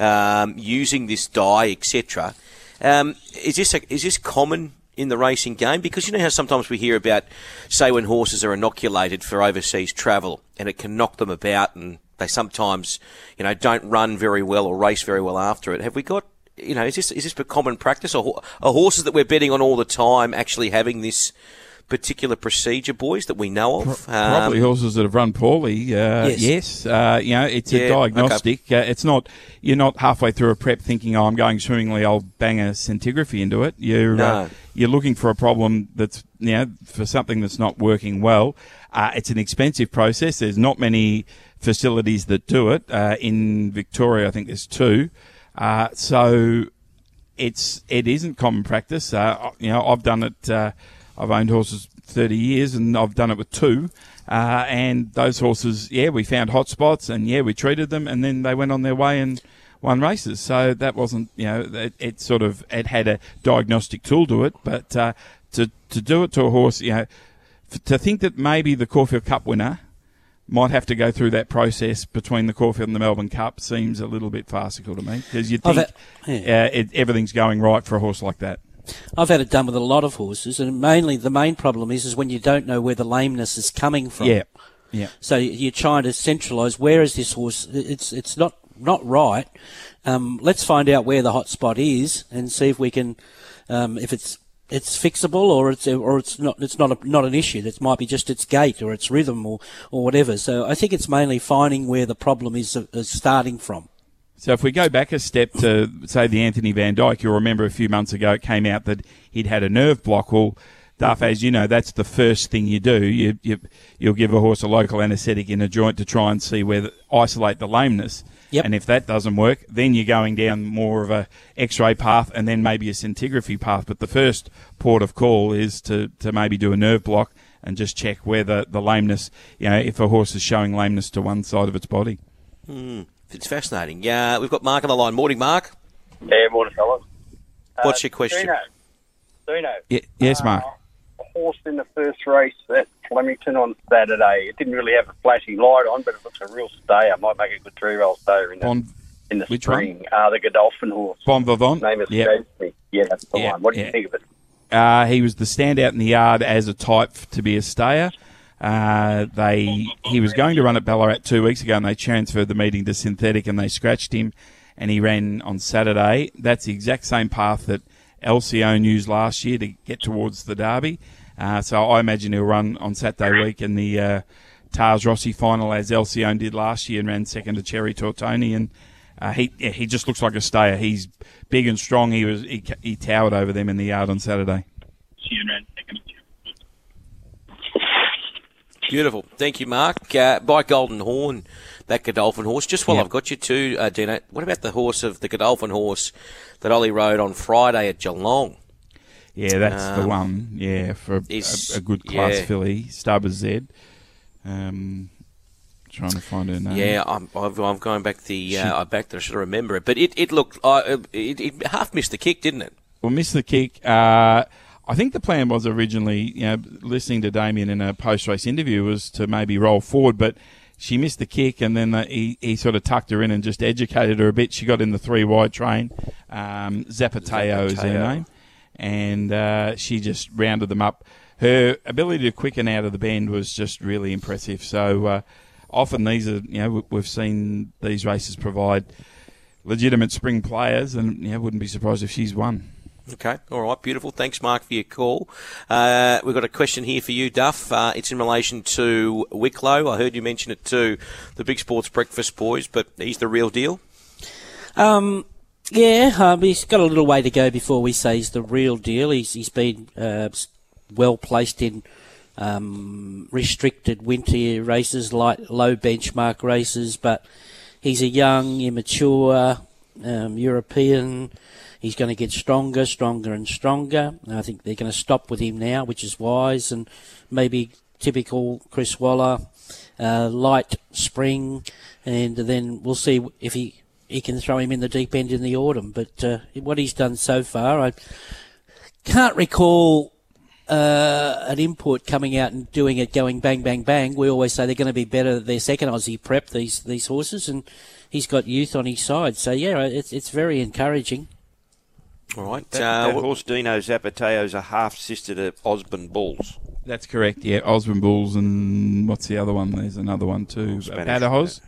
um, using this die, et cetera, um, is this a, is this common in the racing game? Because you know how sometimes we hear about, say, when horses are inoculated for overseas travel, and it can knock them about, and they sometimes, you know, don't run very well or race very well after it. Have we got, you know, is this is this a common practice, or are horses that we're betting on all the time actually having this particular procedure, boys, that we know of? Um, Probably horses that have run poorly. Uh, yes. yes. Uh, you know, it's yeah, a diagnostic. Okay. Uh, it's not, you're not halfway through a prep thinking, oh, I'm going swimmingly, I'll bang a scintigraphy into it. You're, no. uh, you're looking for a problem that's, you know, for something that's not working well. Uh, it's an expensive process. There's not many facilities that do it. Uh, in Victoria, I think there's two. Uh, so it's, it isn't common practice. Uh, you know, I've done it, uh, I've owned horses thirty years, and I've done it with two. Uh, and those horses, yeah, we found hot spots, and yeah, we treated them, and then they went on their way and won races. So that wasn't, you know, it, it sort of, it had a diagnostic tool to it, but uh, to, to do it to a horse, you know, f- to think that maybe the Caulfield Cup winner might have to go through that process between the Caulfield and the Melbourne Cup seems a little bit farcical to me, because you'd think oh, that, yeah. uh, it, everything's going right for a horse like that. I've had it done with a lot of horses, and mainly the main problem is is when you don't know where the lameness is coming from. Yeah, yeah. So you're trying to centralise, where is this horse? It's it's not not right. Um, let's find out where the hot spot is and see if we can, um, if it's it's fixable, or it's or it's not it's not a, not an issue. It might be just its gait or its rhythm or or whatever. So I think it's mainly finding where the problem is, is starting from. So if we go back a step to, say, the Anthony Van Dyke, you'll remember a few months ago it came out that he'd had a nerve block. Well, Duff, as you know, that's the first thing you do. You, you, you'll give a horse a local anaesthetic in a joint to try and see where the, isolate the lameness. Yep. And if that doesn't work, then you're going down more of a X-ray path and then maybe a scintigraphy path. But the first port of call is to, to maybe do a nerve block and just check whether the lameness, you know, if a horse is showing lameness to one side of its body. Mm, it's fascinating. Yeah, uh, we've got Mark on the line. Morning, Mark. Yeah, morning, fellas. What's uh, your question? Duno. Duno. Y- yes, Mark. Uh, a horse in the first race at Flemington on Saturday. It didn't really have a flashing light on, but it looks a real stayer. Might make a good three-year-old stayer in the, bon, in the which spring. One? Uh, the Godolphin horse. Bon Vivant? Name is yep. Yeah, that's the yep. one. What do yep. you think of it? Uh, he was the standout in the yard as a type to be a stayer. Uh, they he was going to run at Ballarat two weeks ago, and they transferred the meeting to synthetic, and they scratched him, and he ran on Saturday. That's the exact same path that L C O used last year to get towards the Derby. Uh, so I imagine he'll run on Saturday week in the uh, Tars Rossi final as L C O did last year and ran second to Cherry Tortoni, and Uh, he he just looks like a stayer. He's big and strong. He was he, he towered over them in the yard on Saturday. Beautiful. Thank you, Mark. Uh, by Golden Horn, that Godolphin horse. Just while yep. I've got you too, uh, Dino, what about the horse of the Godolphin horse that Ollie rode on Friday at Geelong? Yeah, that's um, the one. Yeah, for a, a, a good class yeah. filly, Starburst Z. Um, Trying to find her name. Yeah, I'm. I'm going back the. Uh, I backed her. I should remember it. But it. It looked. Uh, it, it half missed the kick, didn't it? Well, missed the kick. Uh, I think the plan was originally, you know, listening to Damien in a post-race interview, was to maybe roll forward, but she missed the kick, and then the, he he sort of tucked her in and just educated her a bit. She got in the three wide train. Um, Zapateo, Zapateo is her name, and uh, she just rounded them up. Her ability to quicken out of the bend was just really impressive. So. Uh, Often these are, you know, we've seen these races provide legitimate spring players, and you know, wouldn't be surprised if she's won. Okay, all right, beautiful. Thanks, Mark, for your call. Uh, we've got a question here for you, Duff. Uh, it's in relation to Wicklow. I heard you mention it to the Big Sports Breakfast boys, but he's the real deal. Um, yeah, um, he's got a little way to go before we say he's the real deal. He's he's been uh, well placed in. Um, restricted winter races like low benchmark races, but he's a young, immature um, European. He's going to get stronger, stronger and stronger. And I think they're going to stop with him now, which is wise, and maybe typical Chris Waller, uh, light spring, and then we'll see if he, he can throw him in the deep end in the autumn. But uh, what he's done so far, I can't recall... Uh, an import coming out and doing it, going bang, bang, bang. We always say they're going to be better. Their second Aussie prep, these these horses, and he's got youth on his side. So yeah, it's it's very encouraging. All right, that, uh, that horse Dino Zapateo's a half sister to Osborne Bulls. That's correct. Yeah, Osborne Bulls, and what's the other one? There's another one too. Oh, Badajoz.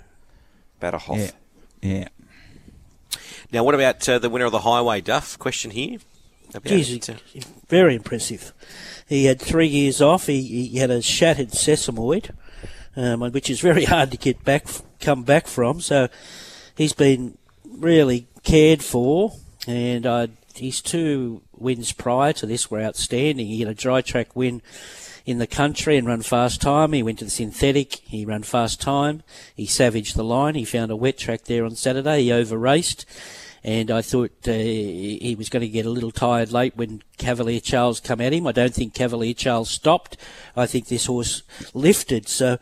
Badajoz. Yeah. yeah. Now, what about uh, the winner of the Highway, Duff? Question here. Geez, very impressive. He had three years off. He, he had a shattered sesamoid, um, which is very hard to get back, come back from. So he's been really cared for, and uh, his two wins prior to this were outstanding. He had a dry track win in the country and run fast time. He went to the synthetic. He ran fast time. He savaged the line. He found a wet track there on Saturday. He over-raced. And I thought uh, he was going to get a little tired late when Cavalier Charles come at him. I don't think Cavalier Charles stopped. I think this horse lifted. So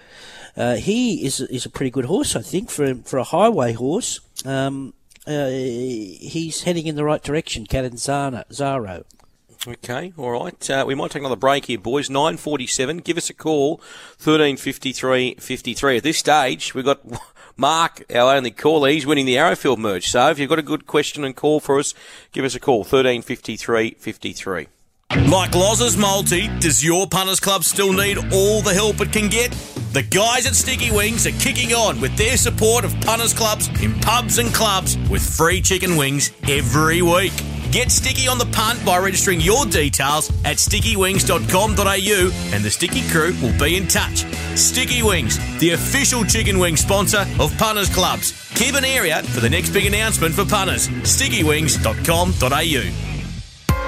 uh, he is is a pretty good horse, I think, for for a highway horse. Um, uh, he's heading in the right direction, Cadenzaro. Okay, all right. Uh, we might take another break here, boys. nine forty-seven. Give us a call, thirteen fifty-three fifty-three. At this stage, we've got... Mark, our only caller, he's winning the Arrowfield merge. So if you've got a good question and call for us, give us a call, thirteen fifty-three fifty-three. Like Loz's Multi, does your punters club still need all the help it can get? The guys at Sticky Wings are kicking on with their support of punters clubs in pubs and clubs with free chicken wings every week. Get sticky on the punt by registering your details at sticky wings dot com dot a u and the Sticky Crew will be in touch. Sticky Wings, the official chicken wing sponsor of Punters Clubs. Keep an eye out for the next big announcement for punters. sticky wings dot com dot a u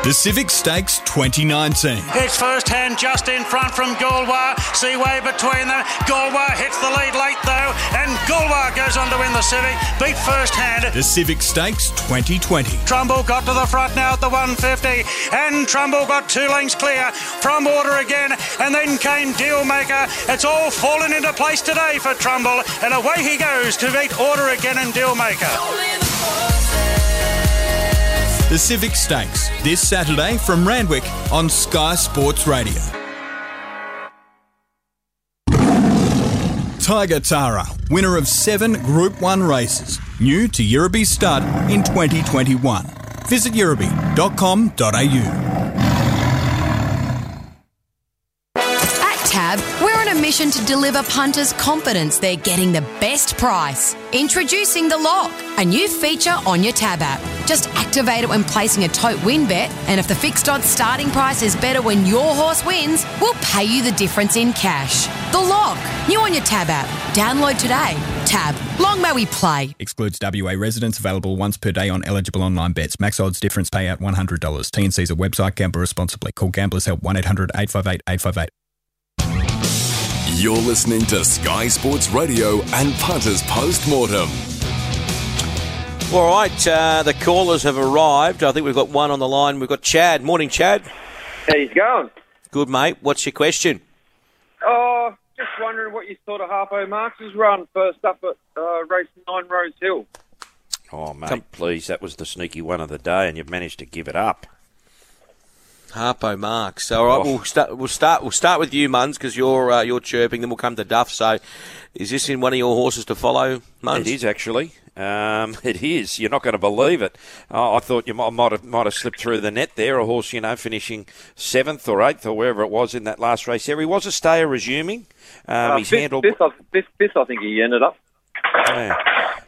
The Civic Stakes twenty nineteen. It's first hand just in front from Galway. Seaway between them. Galway hits the lead late though, and Galway goes on to win the Civic. Beat first hand. The Civic Stakes twenty twenty. Trumbull got to the front now at the one fifty, and Trumbull got two lengths clear from Order again, and then came Dealmaker. It's all fallen into place today for Trumbull, and away he goes to beat Order again and Dealmaker. The Civic Stakes, this Saturday from Randwick on Sky Sports Radio. Tiger Tara, winner of seven Group one races, new to Yerriby Stud in twenty twenty-one. Visit yerriby dot com dot a u. At Tab, we're on a mission to deliver punters confidence they're getting the best price. Introducing The Lock, a new feature on your Tab app. Just activate it when placing a tote win bet, and if the fixed odds starting price is better when your horse wins, we'll pay you the difference in cash. The Lock, new on your Tab app. Download today. Tab. Long may we play. Excludes W A residents. Available once per day on eligible online bets. Max odds difference payout one hundred dollars. T and C's a website. Gamble responsibly. Call Gamblers Help one eight hundred eight five eight eight five eight. You're listening to Sky Sports Radio and Punters Postmortem. All right, uh, the callers have arrived. I think we've got one on the line. We've got Chad. Morning, Chad. How you going? Good, mate. What's your question? Oh, just wondering what you thought of Harpo Marx's run first up at uh, race nine, Rose Hill. Oh, mate, Come, please. That was the sneaky one of the day, and you've managed to give it up. Harpo Marx. All right, oh. we'll start. We'll start. We'll start with you, Muns, because you're uh, you're chirping. Then we'll come to Duff. So, is this in one of your horses to follow, Muns? It is actually. Um, it is. You're not going to believe it. Oh, I thought you might, might have might have slipped through the net there. A horse, you know, finishing seventh or eighth or wherever it was in that last race. There, he was a stayer resuming. Um, uh, he's fifth, handled fifth I, fifth, fifth. I think he ended up. Yeah.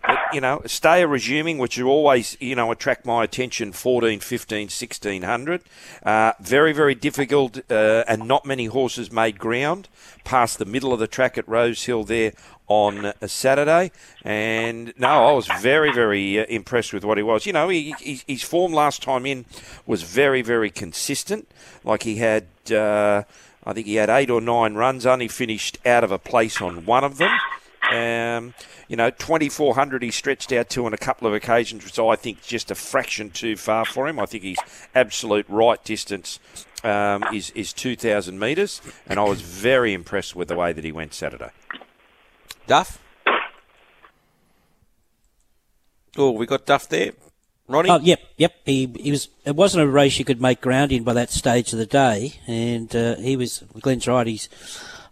But, you know, stayer resuming, which you always, you know, attract my attention, fourteen, fifteen, sixteen hundred. Uh, very, very difficult, uh, and not many horses made ground past the middle of the track at Rose Hill there on a Saturday. And, no, I was very, very uh, impressed with what he was. You know, he, he, his form last time in was very, very consistent. Like he had, uh, I think he had eight or nine runs, only finished out of a place on one of them. Um, you know, twenty-four hundred he stretched out to on a couple of occasions, which I think is just a fraction too far for him. I think his absolute right distance um, is, is two thousand metres, and I was very impressed with the way that he went Saturday. Duff? Oh, we got Duff there. Ronnie? Oh, yep, yep. He, he was. It wasn't a race you could make ground in by that stage of the day, and uh, he was, Glenn's right, he's...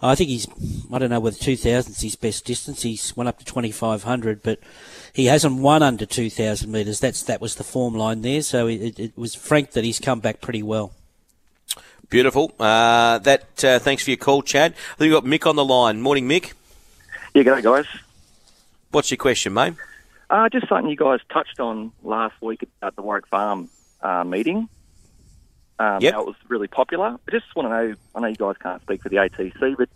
I think he's, I don't know whether two thousand is his best distance. He's went up to twenty-five hundred, but he hasn't won under two thousand metres. That's That was the form line there. So it, it was frank that he's come back pretty well. Beautiful. Uh, that uh, thanks for your call, Chad. I think we've got Mick on the line. Morning, Mick. Yeah, g'day, guys. What's your question, mate? Uh, just something you guys touched on last week at the Warwick Farm uh, meeting. Um, yep. How it was really popular. I just want to know, I know you guys can't speak for the A T C, but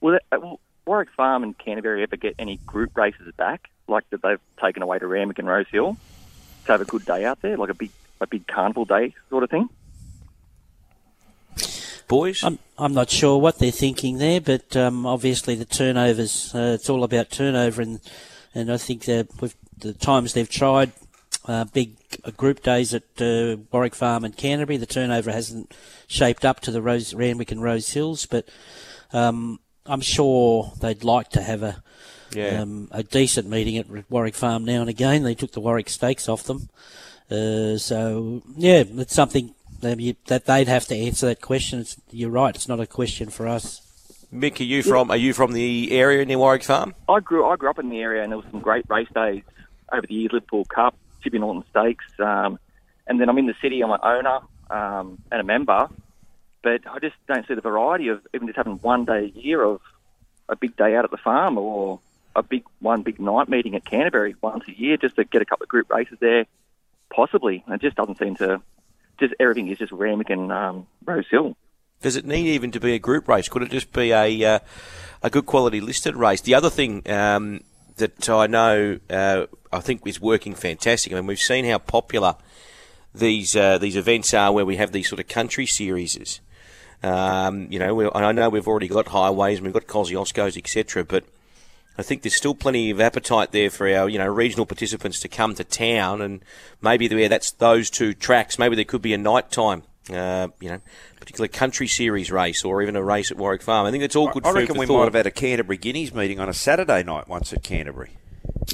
will, it, will Warwick Farm and Canterbury ever get any group races back, like that they've taken away to Randwick and Rose Hill, to have a good day out there, like a big a big carnival day sort of thing? Boys? I'm, I'm not sure what they're thinking there, but um, obviously the turnovers, uh, it's all about turnover, and and I think that with the times they've tried, Uh, big uh, group days at uh, Warwick Farm and Canterbury. The turnover hasn't shaped up to the Rose, Randwick and Rose Hills, but um, I'm sure they'd like to have a yeah. um, a decent meeting at Warwick Farm now and again. They took the Warwick Stakes off them. Uh, so, yeah, it's something that, you, that they'd have to answer that question. It's, you're right, it's not a question for us. Mick, are you from yeah. Are you from the area near Warwick Farm? I grew, I grew up in the area, and there were some great race days over the years, Liverpool Cup, Chippy Norton Stakes, um, and then I'm in the city. I'm an owner um, and a member, but I just don't see the variety of even just having one day a year of a big day out at the farm or a big one big night meeting at Canterbury once a year just to get a couple of group races there, possibly. It just doesn't seem to. Just everything is just Randwick and um, Rose Hill. Does it need even to be a group race? Could it just be a uh, a good quality listed race? The other thing. Um That I know, uh, I think is working fantastic. I mean, we've seen how popular these uh, these events are where we have these sort of country series. Um, you know, we, I know we've already got highways, and we've got Kosciuszko's, et cetera, but I think there's still plenty of appetite there for our, you know, regional participants to come to town, and maybe there, that's those two tracks. Maybe there could be a nighttime, uh, you know, particular country series race, or even a race at Warwick Farm. I think it's all good. I, food I reckon for we thought. Might have had a Canterbury Guineas meeting on a Saturday night once at Canterbury.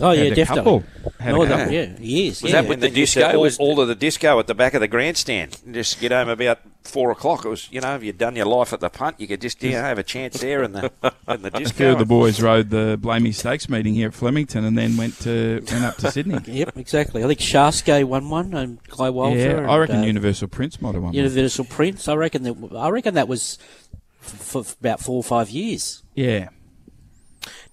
Oh yeah, definitely. No, that, yeah, yes. Was yeah. that with and the disco? All, was all of the disco at the back of the grandstand? Just get home about four o'clock. It was, you know, if you'd done your life at the punt, you could just, you know, have a chance there in the in the disco. A few of the boys rode the Blamey Stakes meeting here at Flemington, and then went to went up to Sydney. Yep, exactly. I think Shaskay won one, and Clay Wilder. Yeah, and I reckon uh, Universal Prince might have won. Universal one. Prince. I reckon that. I reckon that was for about four or five years. Yeah.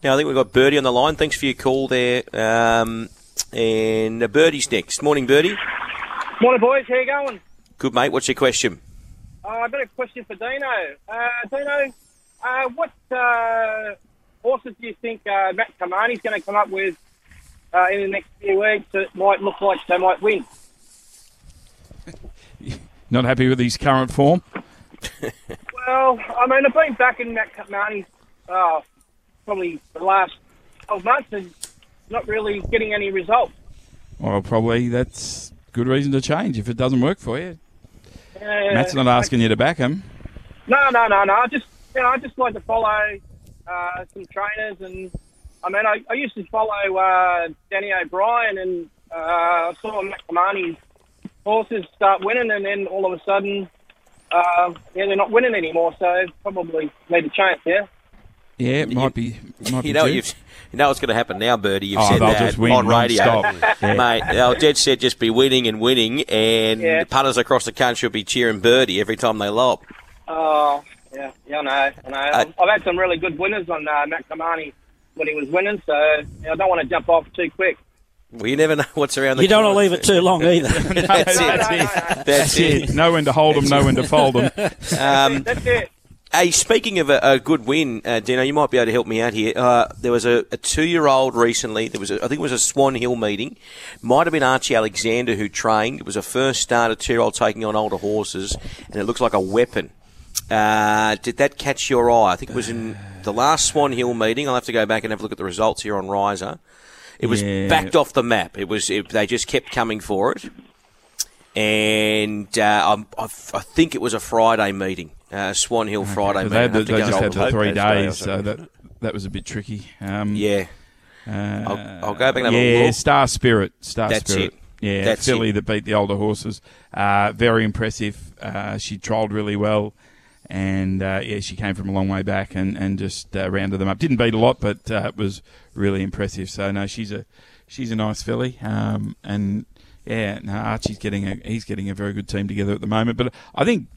Now, I think we've got Birdie on the line. Thanks for your call there. Um, and Birdie's next. Morning, Birdie. Morning, boys. How you going? Good, mate. What's your question? Uh, I've got a question for Dino. Uh, Dino, uh, what uh, horses do you think uh, Matt Kamani's going to come up with uh, in the next few weeks that might look like they might win? Not happy with his current form? Well, I mean, I've been backing Matt Kamani's... Uh, probably the last twelve months and not really getting any results. Well, probably that's good reason to change if it doesn't work for you. Uh, Matt's not asking you to back him. No, no, no, no. I just, you know, I just like to follow uh, some trainers, and I mean, I, I used to follow uh, Danny O'Brien, and uh, I saw McNamara's horses start winning, and then all of a sudden, uh, yeah, they're not winning anymore. So probably need a chance, yeah. Yeah, it might you, be. Might you, be know you've, you know what's going to happen now, Birdie. You've oh, said that just win on radio. Yeah. Mate, they'll dead set just be winning and winning, and yeah. the punters across the country will be cheering Birdie every time they lob. Oh, yeah, yeah, I know. I know. Uh, I've had some really good winners on uh, Matt Kamani when he was winning, so I don't want to jump off too quick. Well, you never know what's around the You don't want to leave it too long either. That's it. That's it. Know when to hold them, know when to fold them. Um, that's it. Hey, speaking of a, a good win, uh, Dino, you might be able to help me out here. Uh, there was a, a two-year-old recently. There was, a, I think, it was a Swan Hill meeting. Might have been Archie Alexander who trained. It was a first start, a two-year-old taking on older horses, and it looks like a weapon. Uh, did that catch your eye? I think it was in the last Swan Hill meeting. I'll have to go back and have a look at the results here on Riser. It was yeah. backed off the map. It was it, they just kept coming for it, and uh, I, I, I think it was a Friday meeting. Uh, Swan Hill Friday, okay, so man. They, they, they just had the three days, so that that was a bit tricky. Um, yeah, uh, I'll, I'll go back and have yeah, a look. Yeah, Star Spirit, Star That's Spirit. It. Yeah, That's filly it. That beat the older horses. Uh, very impressive. Uh, she trolled really well, and uh, yeah, she came from a long way back and and just uh, rounded them up. Didn't beat a lot, but uh, it was really impressive. So no, she's a she's a nice filly, um, and yeah, no, Archie's getting a he's getting a very good team together at the moment. But I think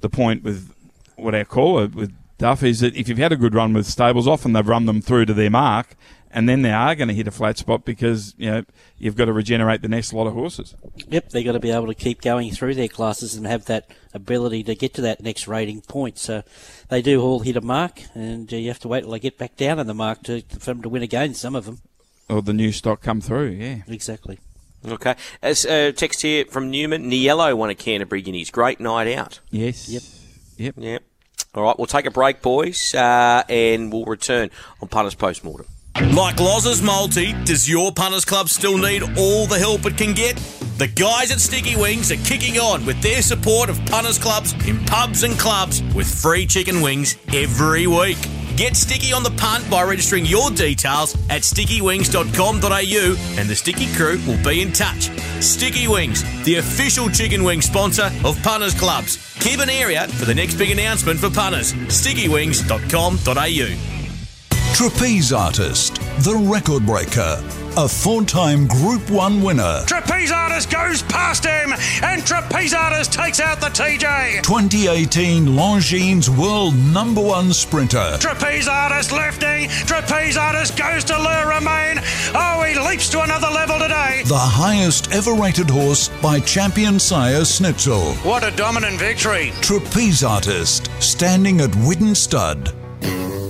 the point with what our caller with Duff is that if you've had a good run with stables, often they've run them through to their mark, and then they are going to hit a flat spot because, you know, you've got to regenerate the next lot of horses. Yep, they've got to be able to keep going through their classes and have that ability to get to that next rating point. So they do all hit a mark, and you have to wait till they get back down in the mark to, for them to win again, some of them. Or the new stock come through, yeah. Exactly. Okay. As uh, text here from Newman, Niello won a Canterbury Guineas. Great night out. Yes. Yep. Yep. Yep. All right, we'll take a break, boys, uh, and we'll return on Punters Postmortem. Like Loz's Multi, does your Punters Club still need all the help it can get? The guys at Sticky Wings are kicking on with their support of Punters Clubs in pubs and clubs with free chicken wings every week. Get sticky on the punt by registering your details at sticky wings dot com dot a u, and the Sticky crew will be in touch. Sticky Wings, the official chicken wing sponsor of Punters Clubs. Keep an eye out for the next big announcement for punters. sticky wings dot com dot a u. Trapeze artist, the record breaker, a four-time Group one winner. Trapeze Artist goes past him, and Trapeze Artist takes out the T J. twenty eighteen Longines world number one sprinter. Trapeze Artist lefty, Trapeze Artist goes to Le Romain. Oh, he leaps to another level today. The highest ever rated horse by champion sire Snitzel. What a dominant victory. Trapeze Artist, standing at Widden Stud.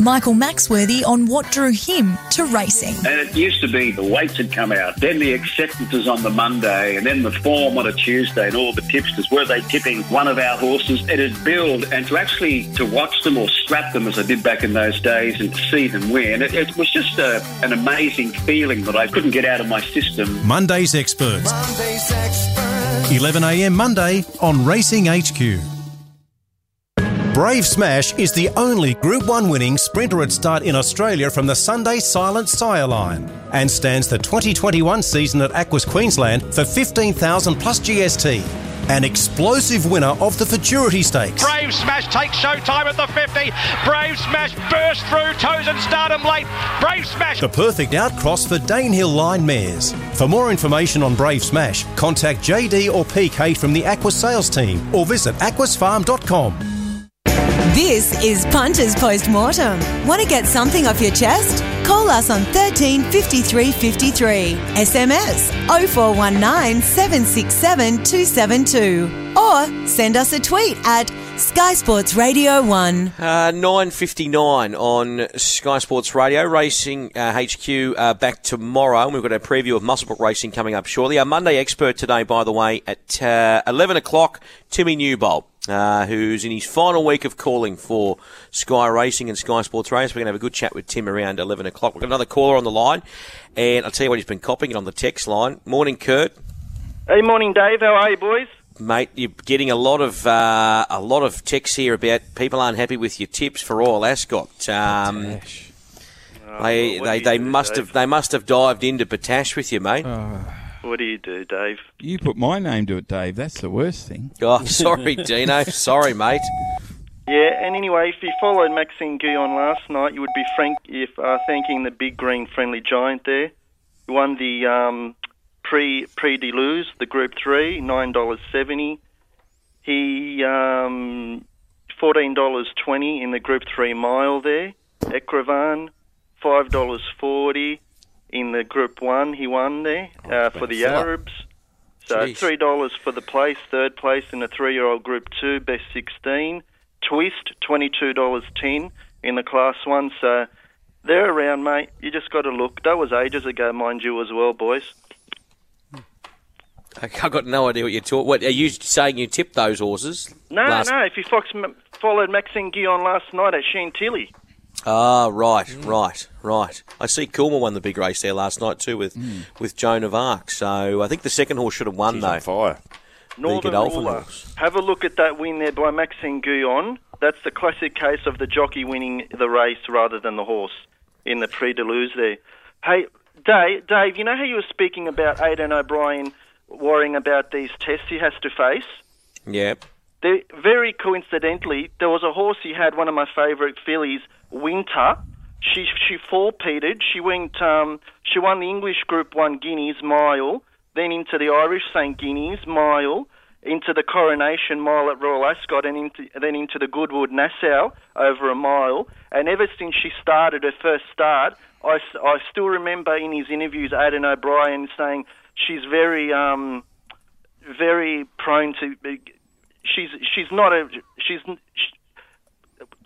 Michael Maxworthy on what drew him to racing. And it used to be the weights had come out, then the acceptances on the Monday, and then the form on a Tuesday, and all the tipsters, were they tipping one of our horses? It had built, and to actually to watch them or strap them as I did back in those days and to see them win, it, it was just a, an amazing feeling that I couldn't get out of my system. Monday's Experts. Monday's Experts. eleven a m Monday on Racing H Q. Brave Smash is the only Group one winning sprinter at start in Australia from the Sunday Silent Sire line and stands the twenty twenty-one season at Aquas Queensland for fifteen thousand dollars plus G S T. An explosive winner of the Futurity Stakes. Brave Smash takes showtime at the fifty. Brave Smash bursts through toes and stardom late. Brave Smash. The perfect outcross for Danehill line mares. For more information on Brave Smash, contact J D or P K from the Aquas sales team or visit aquas farm dot com. This is Punters Postmortem. Want to get something off your chest? Call us on one three five three five three, S M S oh four one nine seven six seven two seven two, or send us a tweet at Sky Sports Radio one. Uh, nine fifty-nine on Sky Sports Radio. Racing uh, H Q uh, back tomorrow. And we've got a preview of Musclebook Racing coming up shortly. Our Monday expert today, by the way, at uh, eleven o'clock, Timmy Newbold, uh, who's in his final week of calling for Sky Racing and Sky Sports Radio. So we're going to have a good chat with Tim around eleven o'clock. We've got another caller on the line. And I'll tell you what, he's been copying it on the text line. Morning, Kurt. Hey, morning, Dave. How are you, boys? Mate, you're getting a lot of uh, a lot of texts here about people aren't happy with your tips for Royal Ascot. Um, oh, they well, they, they must do, have they must have dived into Patash with you, mate. Oh. What do you do, Dave? You put my name to it, Dave. That's the worst thing. Oh, sorry, Dino. Sorry, mate. Yeah, and anyway, if you followed Maxine Guyon last night, you would be frank if uh, thanking the big green friendly giant there. You won the. Um, Pre pre Deleuze, the Group Three, nine dollars seventy. He um, fourteen dollars twenty in the Group Three mile there. Ekravan, five dollars forty in the Group One. He won there uh, for the Arabs. So Jeez. three dollars for the place, third place in the three-year-old Group Two, best sixteen. Twist, twenty-two dollars ten in the Class One. So they're around, mate. You just got to look. That was ages ago, mind you, as well, boys. I've got no idea what you're talking. What are you saying? You tipped those horses? No, last... no. If you fox, followed Maxine Guyon last night at Chantilly. Ah, right, mm. right, right. I see Coolman won the big race there last night too with mm. with Joan of Arc. So I think the second horse should have won. She's though. On fire. Northern Ruler. Horse. Have a look at that win there by Maxine Guyon. That's the classic case of the jockey winning the race rather than the horse in the Prix de Luz there. Hey, Dave, Dave, you know how you were speaking about Aidan O'Brien worrying about these tests he has to face? Yep. They, very coincidentally, there was a horse he had, one of my favourite fillies, Winter. She she four-peated. She went. Um, she won the English Group One Guineas Mile, then into the Irish Saint Guineas Mile, into the Coronation Mile at Royal Ascot, and into, then into the Goodwood Nassau over a mile. And ever since she started her first start, I, I still remember in his interviews, Aidan O'Brien saying she's very, um, very prone to. She's she's not a she's. She,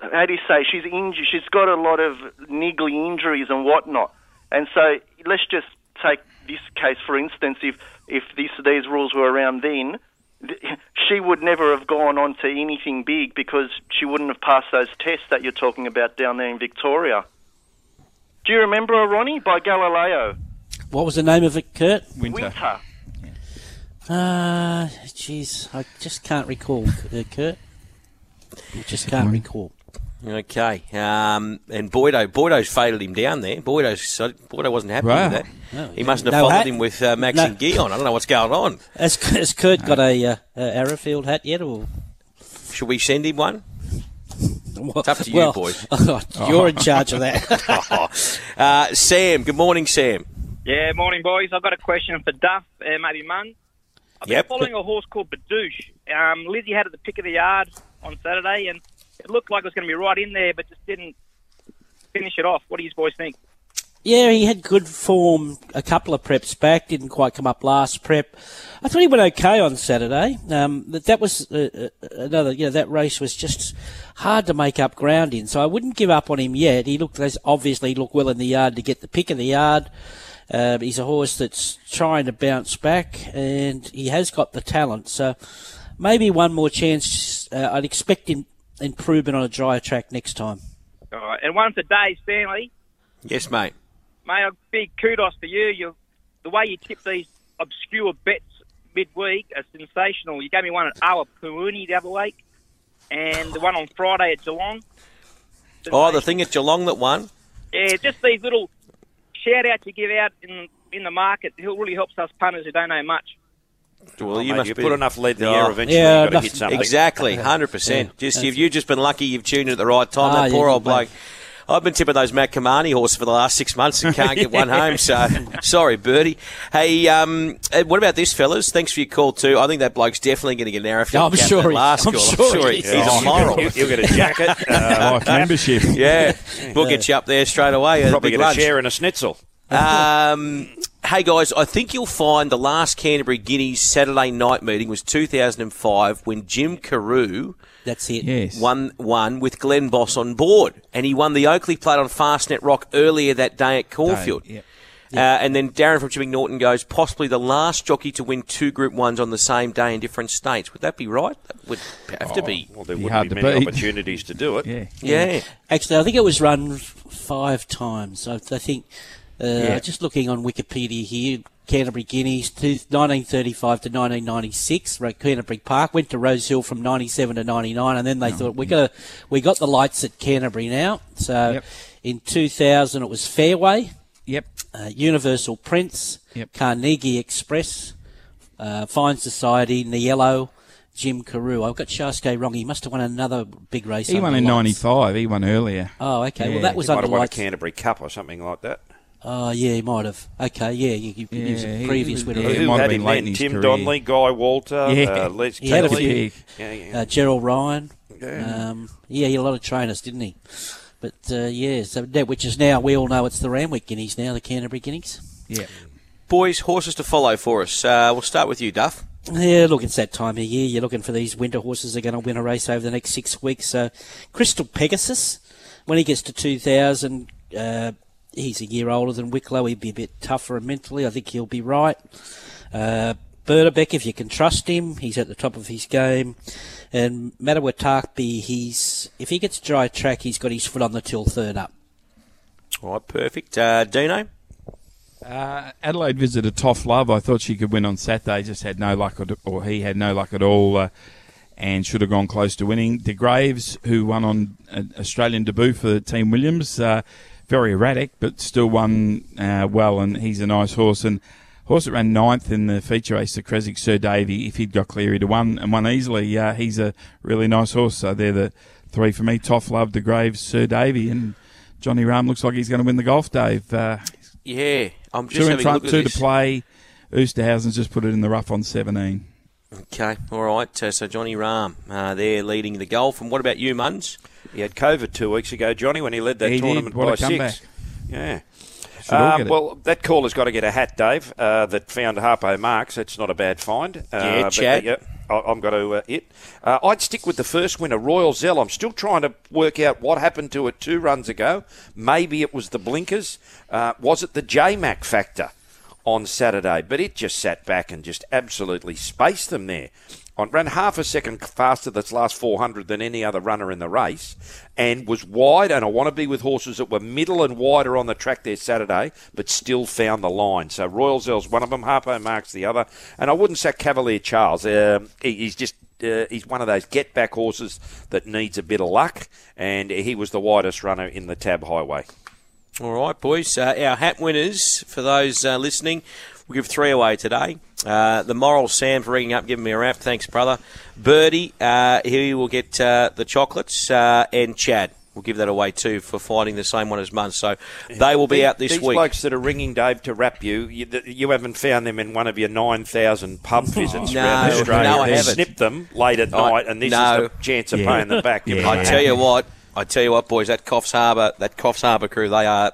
how do you say? She's injured. She's got a lot of niggly injuries and whatnot. And so let's just take this case for instance. If if these these rules were around then, she would never have gone on to anything big because she wouldn't have passed those tests that you're talking about down there in Victoria. Do you remember her, Ronnie, by Galileo? What was the name of it, Kurt? Winter. Winter. Ah, uh, jeez, I just can't recall, uh, Kurt. I just can't recall. Okay, um, and Boydo, Boydo's faded him down there. Boydo's, Boydo wasn't happy right. with that. No, he mustn't have no followed hat. him with uh, Max no. and Guyon. I don't know what's going on. Has, has Kurt got a, uh, a Arrowfield hat yet, or should we send him one? Well, it's up to you, well, boys. Oh, you're oh. in charge of that. uh, Sam, good morning, Sam. Yeah, morning, boys. I've got a question for Duff, uh, maybe Munn. I've been yep. following a horse called Badouche. Um, Lizzie had it at the pick of the yard on Saturday, and it looked like it was going to be right in there, but just didn't finish it off. What do you boys think? Yeah, he had good form a couple of preps back, didn't quite come up last prep. I thought he went okay on Saturday. Um, but that was uh, another, you know, that race was just hard to make up ground in, so I wouldn't give up on him yet. He looked, obviously looked well in the yard to get the pick in the yard. Uh, he's a horse that's trying to bounce back, and he has got the talent. So maybe one more chance. Uh, I'd expect him improvement on a drier track next time. All right, and one for Dave Stanley. Yes, mate. Mate, a big kudos to you. You, the way you tip these obscure bets midweek are sensational. You gave me one at Awapuni the other week, and the one on Friday at Geelong. Oh, the thing at Geelong that won? Yeah, just these little shout-outs you give out in, in the market. It really helps us punters who don't know much. Well, oh, you mate, must you be... put enough lead in the oh, air eventually. Yeah, you've got to hit something. Exactly, one hundred percent. Yeah, just if you've just been lucky, you've tuned in at the right time. Oh, that poor old bloke. Mate. I've been tipping those Matt Kamani horses for the last six months and can't get one home, so sorry, Bertie. Hey, um, what about this, fellas? Thanks for your call, too. I think that bloke's definitely going to get an hour if no, I'm, sure he, last I'm, sure I'm sure he, he's oh, a moral. He'll get a jacket. uh, like membership. Yeah, we'll get you up there straight away. Probably get lunch. A chair and a schnitzel. Um, hey, guys, I think you'll find the last Canterbury Guineas Saturday night meeting was two thousand five when Jim Carew... That's it. Yes. Won, won with Glenn Boss on board. And he won the Oakley Plate on Fastnet Rock earlier that day at Caulfield. Yep. Yep. Uh, and then Darren from Chipping Norton goes, possibly the last jockey to win two Group Ones on the same day in different states. Would that be right? That would have oh, to be. Well, there be wouldn't be many beat. opportunities to do it. Yeah. Yeah. yeah. Actually, I think it was run five times. I, I think, uh, yeah. just looking on Wikipedia here, Canterbury Guineas, nineteen thirty-five to nineteen ninety-six, Canterbury Park, went to Rose Hill from ninety-seven to ninety-nine, and then they oh, thought, we got we got the lights at Canterbury now. So yep. in two thousand, it was Fairway, yep, uh, Universal Prince, yep. Carnegie Express, uh, Fine Society, Niello, Jim Carew. I've got Shaskay wrong. He must have won another big race. He won in ninety-five. He won earlier. Oh, okay. Yeah. Well, that was he under might have won lights. A Canterbury Cup or something like that. Oh, yeah, he might have. Okay, yeah, you, you yeah, was a previous winner. Yeah, who had him then? Tim career. Donnelly, Guy Walter, yeah. uh, Les he had a big, yeah, yeah. Uh, Gerald Ryan. Yeah. Um, yeah, he had a lot of trainers, didn't he? But, uh, yeah, so which is now, we all know it's the Randwick Guineas now, the Canterbury Guineas. Yeah. Boys, horses to follow for us. Uh, we'll start with you, Duff. Yeah, look, it's that time of year. You're looking for these winter horses that are going to win a race over the next six weeks. So, Crystal Pegasus, when he gets to two thousand... Uh, he's a year older than Wicklow. He'd be a bit tougher mentally. I think he'll be right. Uh, Birdebeck, if you can trust him, he's at the top of his game. And Matawataki, he's if he gets dry track, he's got his foot on the till third up. All right, perfect. Uh, Dino? Uh, Adelaide Visitor Toff Love. I thought she could win on Saturday. Just had no luck, at, or he had no luck at all, uh, and should have gone close to winning. De Graves, who won on uh, Australian debut for Team Williams, uh, very erratic, but still won uh, well, and he's a nice horse. And horse that ran ninth in the feature race, the Creswick Sir Davy, if he'd got clear, he'd have won, and won easily. Uh, he's a really nice horse, so they're the three for me. Toff Love, De Graves, Sir Davy, and Johnny Rahm looks like he's going to win the golf, Dave. Uh, yeah, I'm just having a look at this. Two in front, two to play. Oosterhausen's just put it in the rough on seventeen. Okay, all right. Uh, so Johnny Rahm, uh, there leading the golf. And what about you, Munns? He had COVID two weeks ago, Johnny, when he led that he tournament by six. Yeah. Um, well, that caller's got to get a hat, Dave, uh, that found Harpo Marx. That's not a bad find. Uh, yeah, but, Chad. Uh, yeah, I'm going to uh, it. Uh, I'd stick with the first winner, Royal Zell. I'm still trying to work out what happened to it two runs ago. Maybe it was the blinkers. Uh, was it the J-Mac factor on Saturday? But it just sat back and just absolutely spaced them there. Ran half a second faster this last four hundred than any other runner in the race and was wide, and I want to be with horses that were middle and wider on the track there Saturday but still found the line. So Royal Zell's one of them, Harpo Marx the other, and I wouldn't sack Cavalier Charles. Uh, he, he's just uh, he's one of those get-back horses that needs a bit of luck, and he was the widest runner in the Tab Highway. All right, boys. Uh, our hat winners, for those uh, listening, we'll give three away today. Uh, the Moral Sam for ringing up, giving me a rap. Thanks, brother. Birdie, uh, he will get uh, the chocolates. Uh, and Chad, we'll give that away too for finding the same one as Munn. So they will be the, out this these week. These blokes that are ringing, Dave, to rap you, you, you haven't found them in one of your nine thousand pub visits no, around Australia. No, I haven't. They snipped them late at I, night, and this no. is the chance of yeah. paying them back. Yeah. I tell you what, I tell you what, boys, that Coffs Harbour, that Coffs Harbour crew, they are...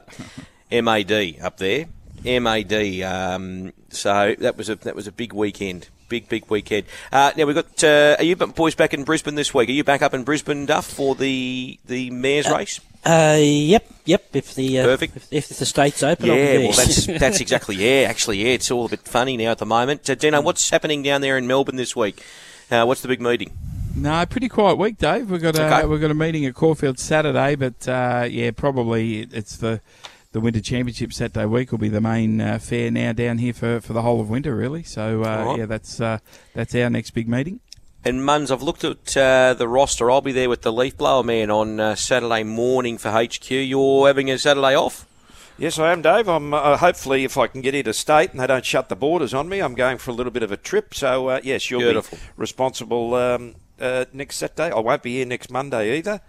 M A D up there. M A D. Um, so that was a that was a big weekend. Big, big weekend. Uh, now, we've got, uh, are you boys back in Brisbane this week? Are you back up in Brisbane, Duff, for the the mayor's uh, race? Uh, yep, yep. If the uh, Perfect. If, if the state's open, yeah, I'll be there. Well, that's, that's exactly, yeah, actually, yeah. It's all a bit funny now at the moment. Uh, Dino, what's happening down there in Melbourne this week? Uh, what's the big meeting? No, pretty quiet week, Dave. We've got, a, okay. we've got a meeting at Caulfield Saturday, but, uh, yeah, probably it's the... The Winter Championship Saturday week will be the main uh, fair now down here for, for the whole of winter, really. So, uh, right. yeah, that's uh, that's our next big meeting. And, Muns, I've looked at uh, the roster. I'll be there with the leaf blower man on uh, Saturday morning for H Q. You're having a Saturday off? Yes, I am, Dave. I'm uh, hopefully, if I can get interstate and they don't shut the borders on me, I'm going for a little bit of a trip. So, uh, yes, you'll Beautiful. be responsible um, uh, next Saturday. I won't be here next Monday either.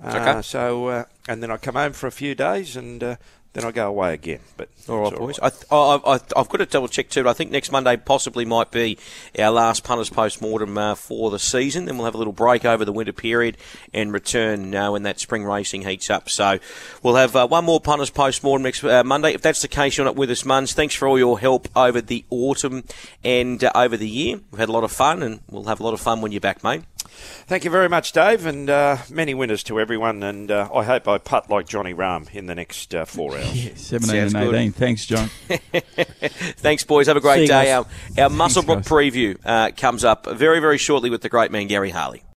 Uh, okay. So, uh, and then I come home for a few days and... Uh, Then I go away again. But all right, all boys. Right. I, I, I, I've got to double check too. But I think next Monday possibly might be our last punters postmortem uh, for the season. Then we'll have a little break over the winter period and return uh, when that spring racing heats up. So we'll have uh, one more punters postmortem next uh, Monday. If that's the case, you're not with us, Muns. Thanks for all your help over the autumn and uh, over the year. We've had a lot of fun, and we'll have a lot of fun when you're back, mate. Thank you very much, Dave, and uh, many winners to everyone, and uh, I hope I putt like Johnny Rahm in the next uh, four hours. Yeah, seventeen and eighteen. Thanks, John. Thanks, boys. Have a great day. Our, our Musselbrook preview uh, comes up very, very shortly with the great man, Gary Harley.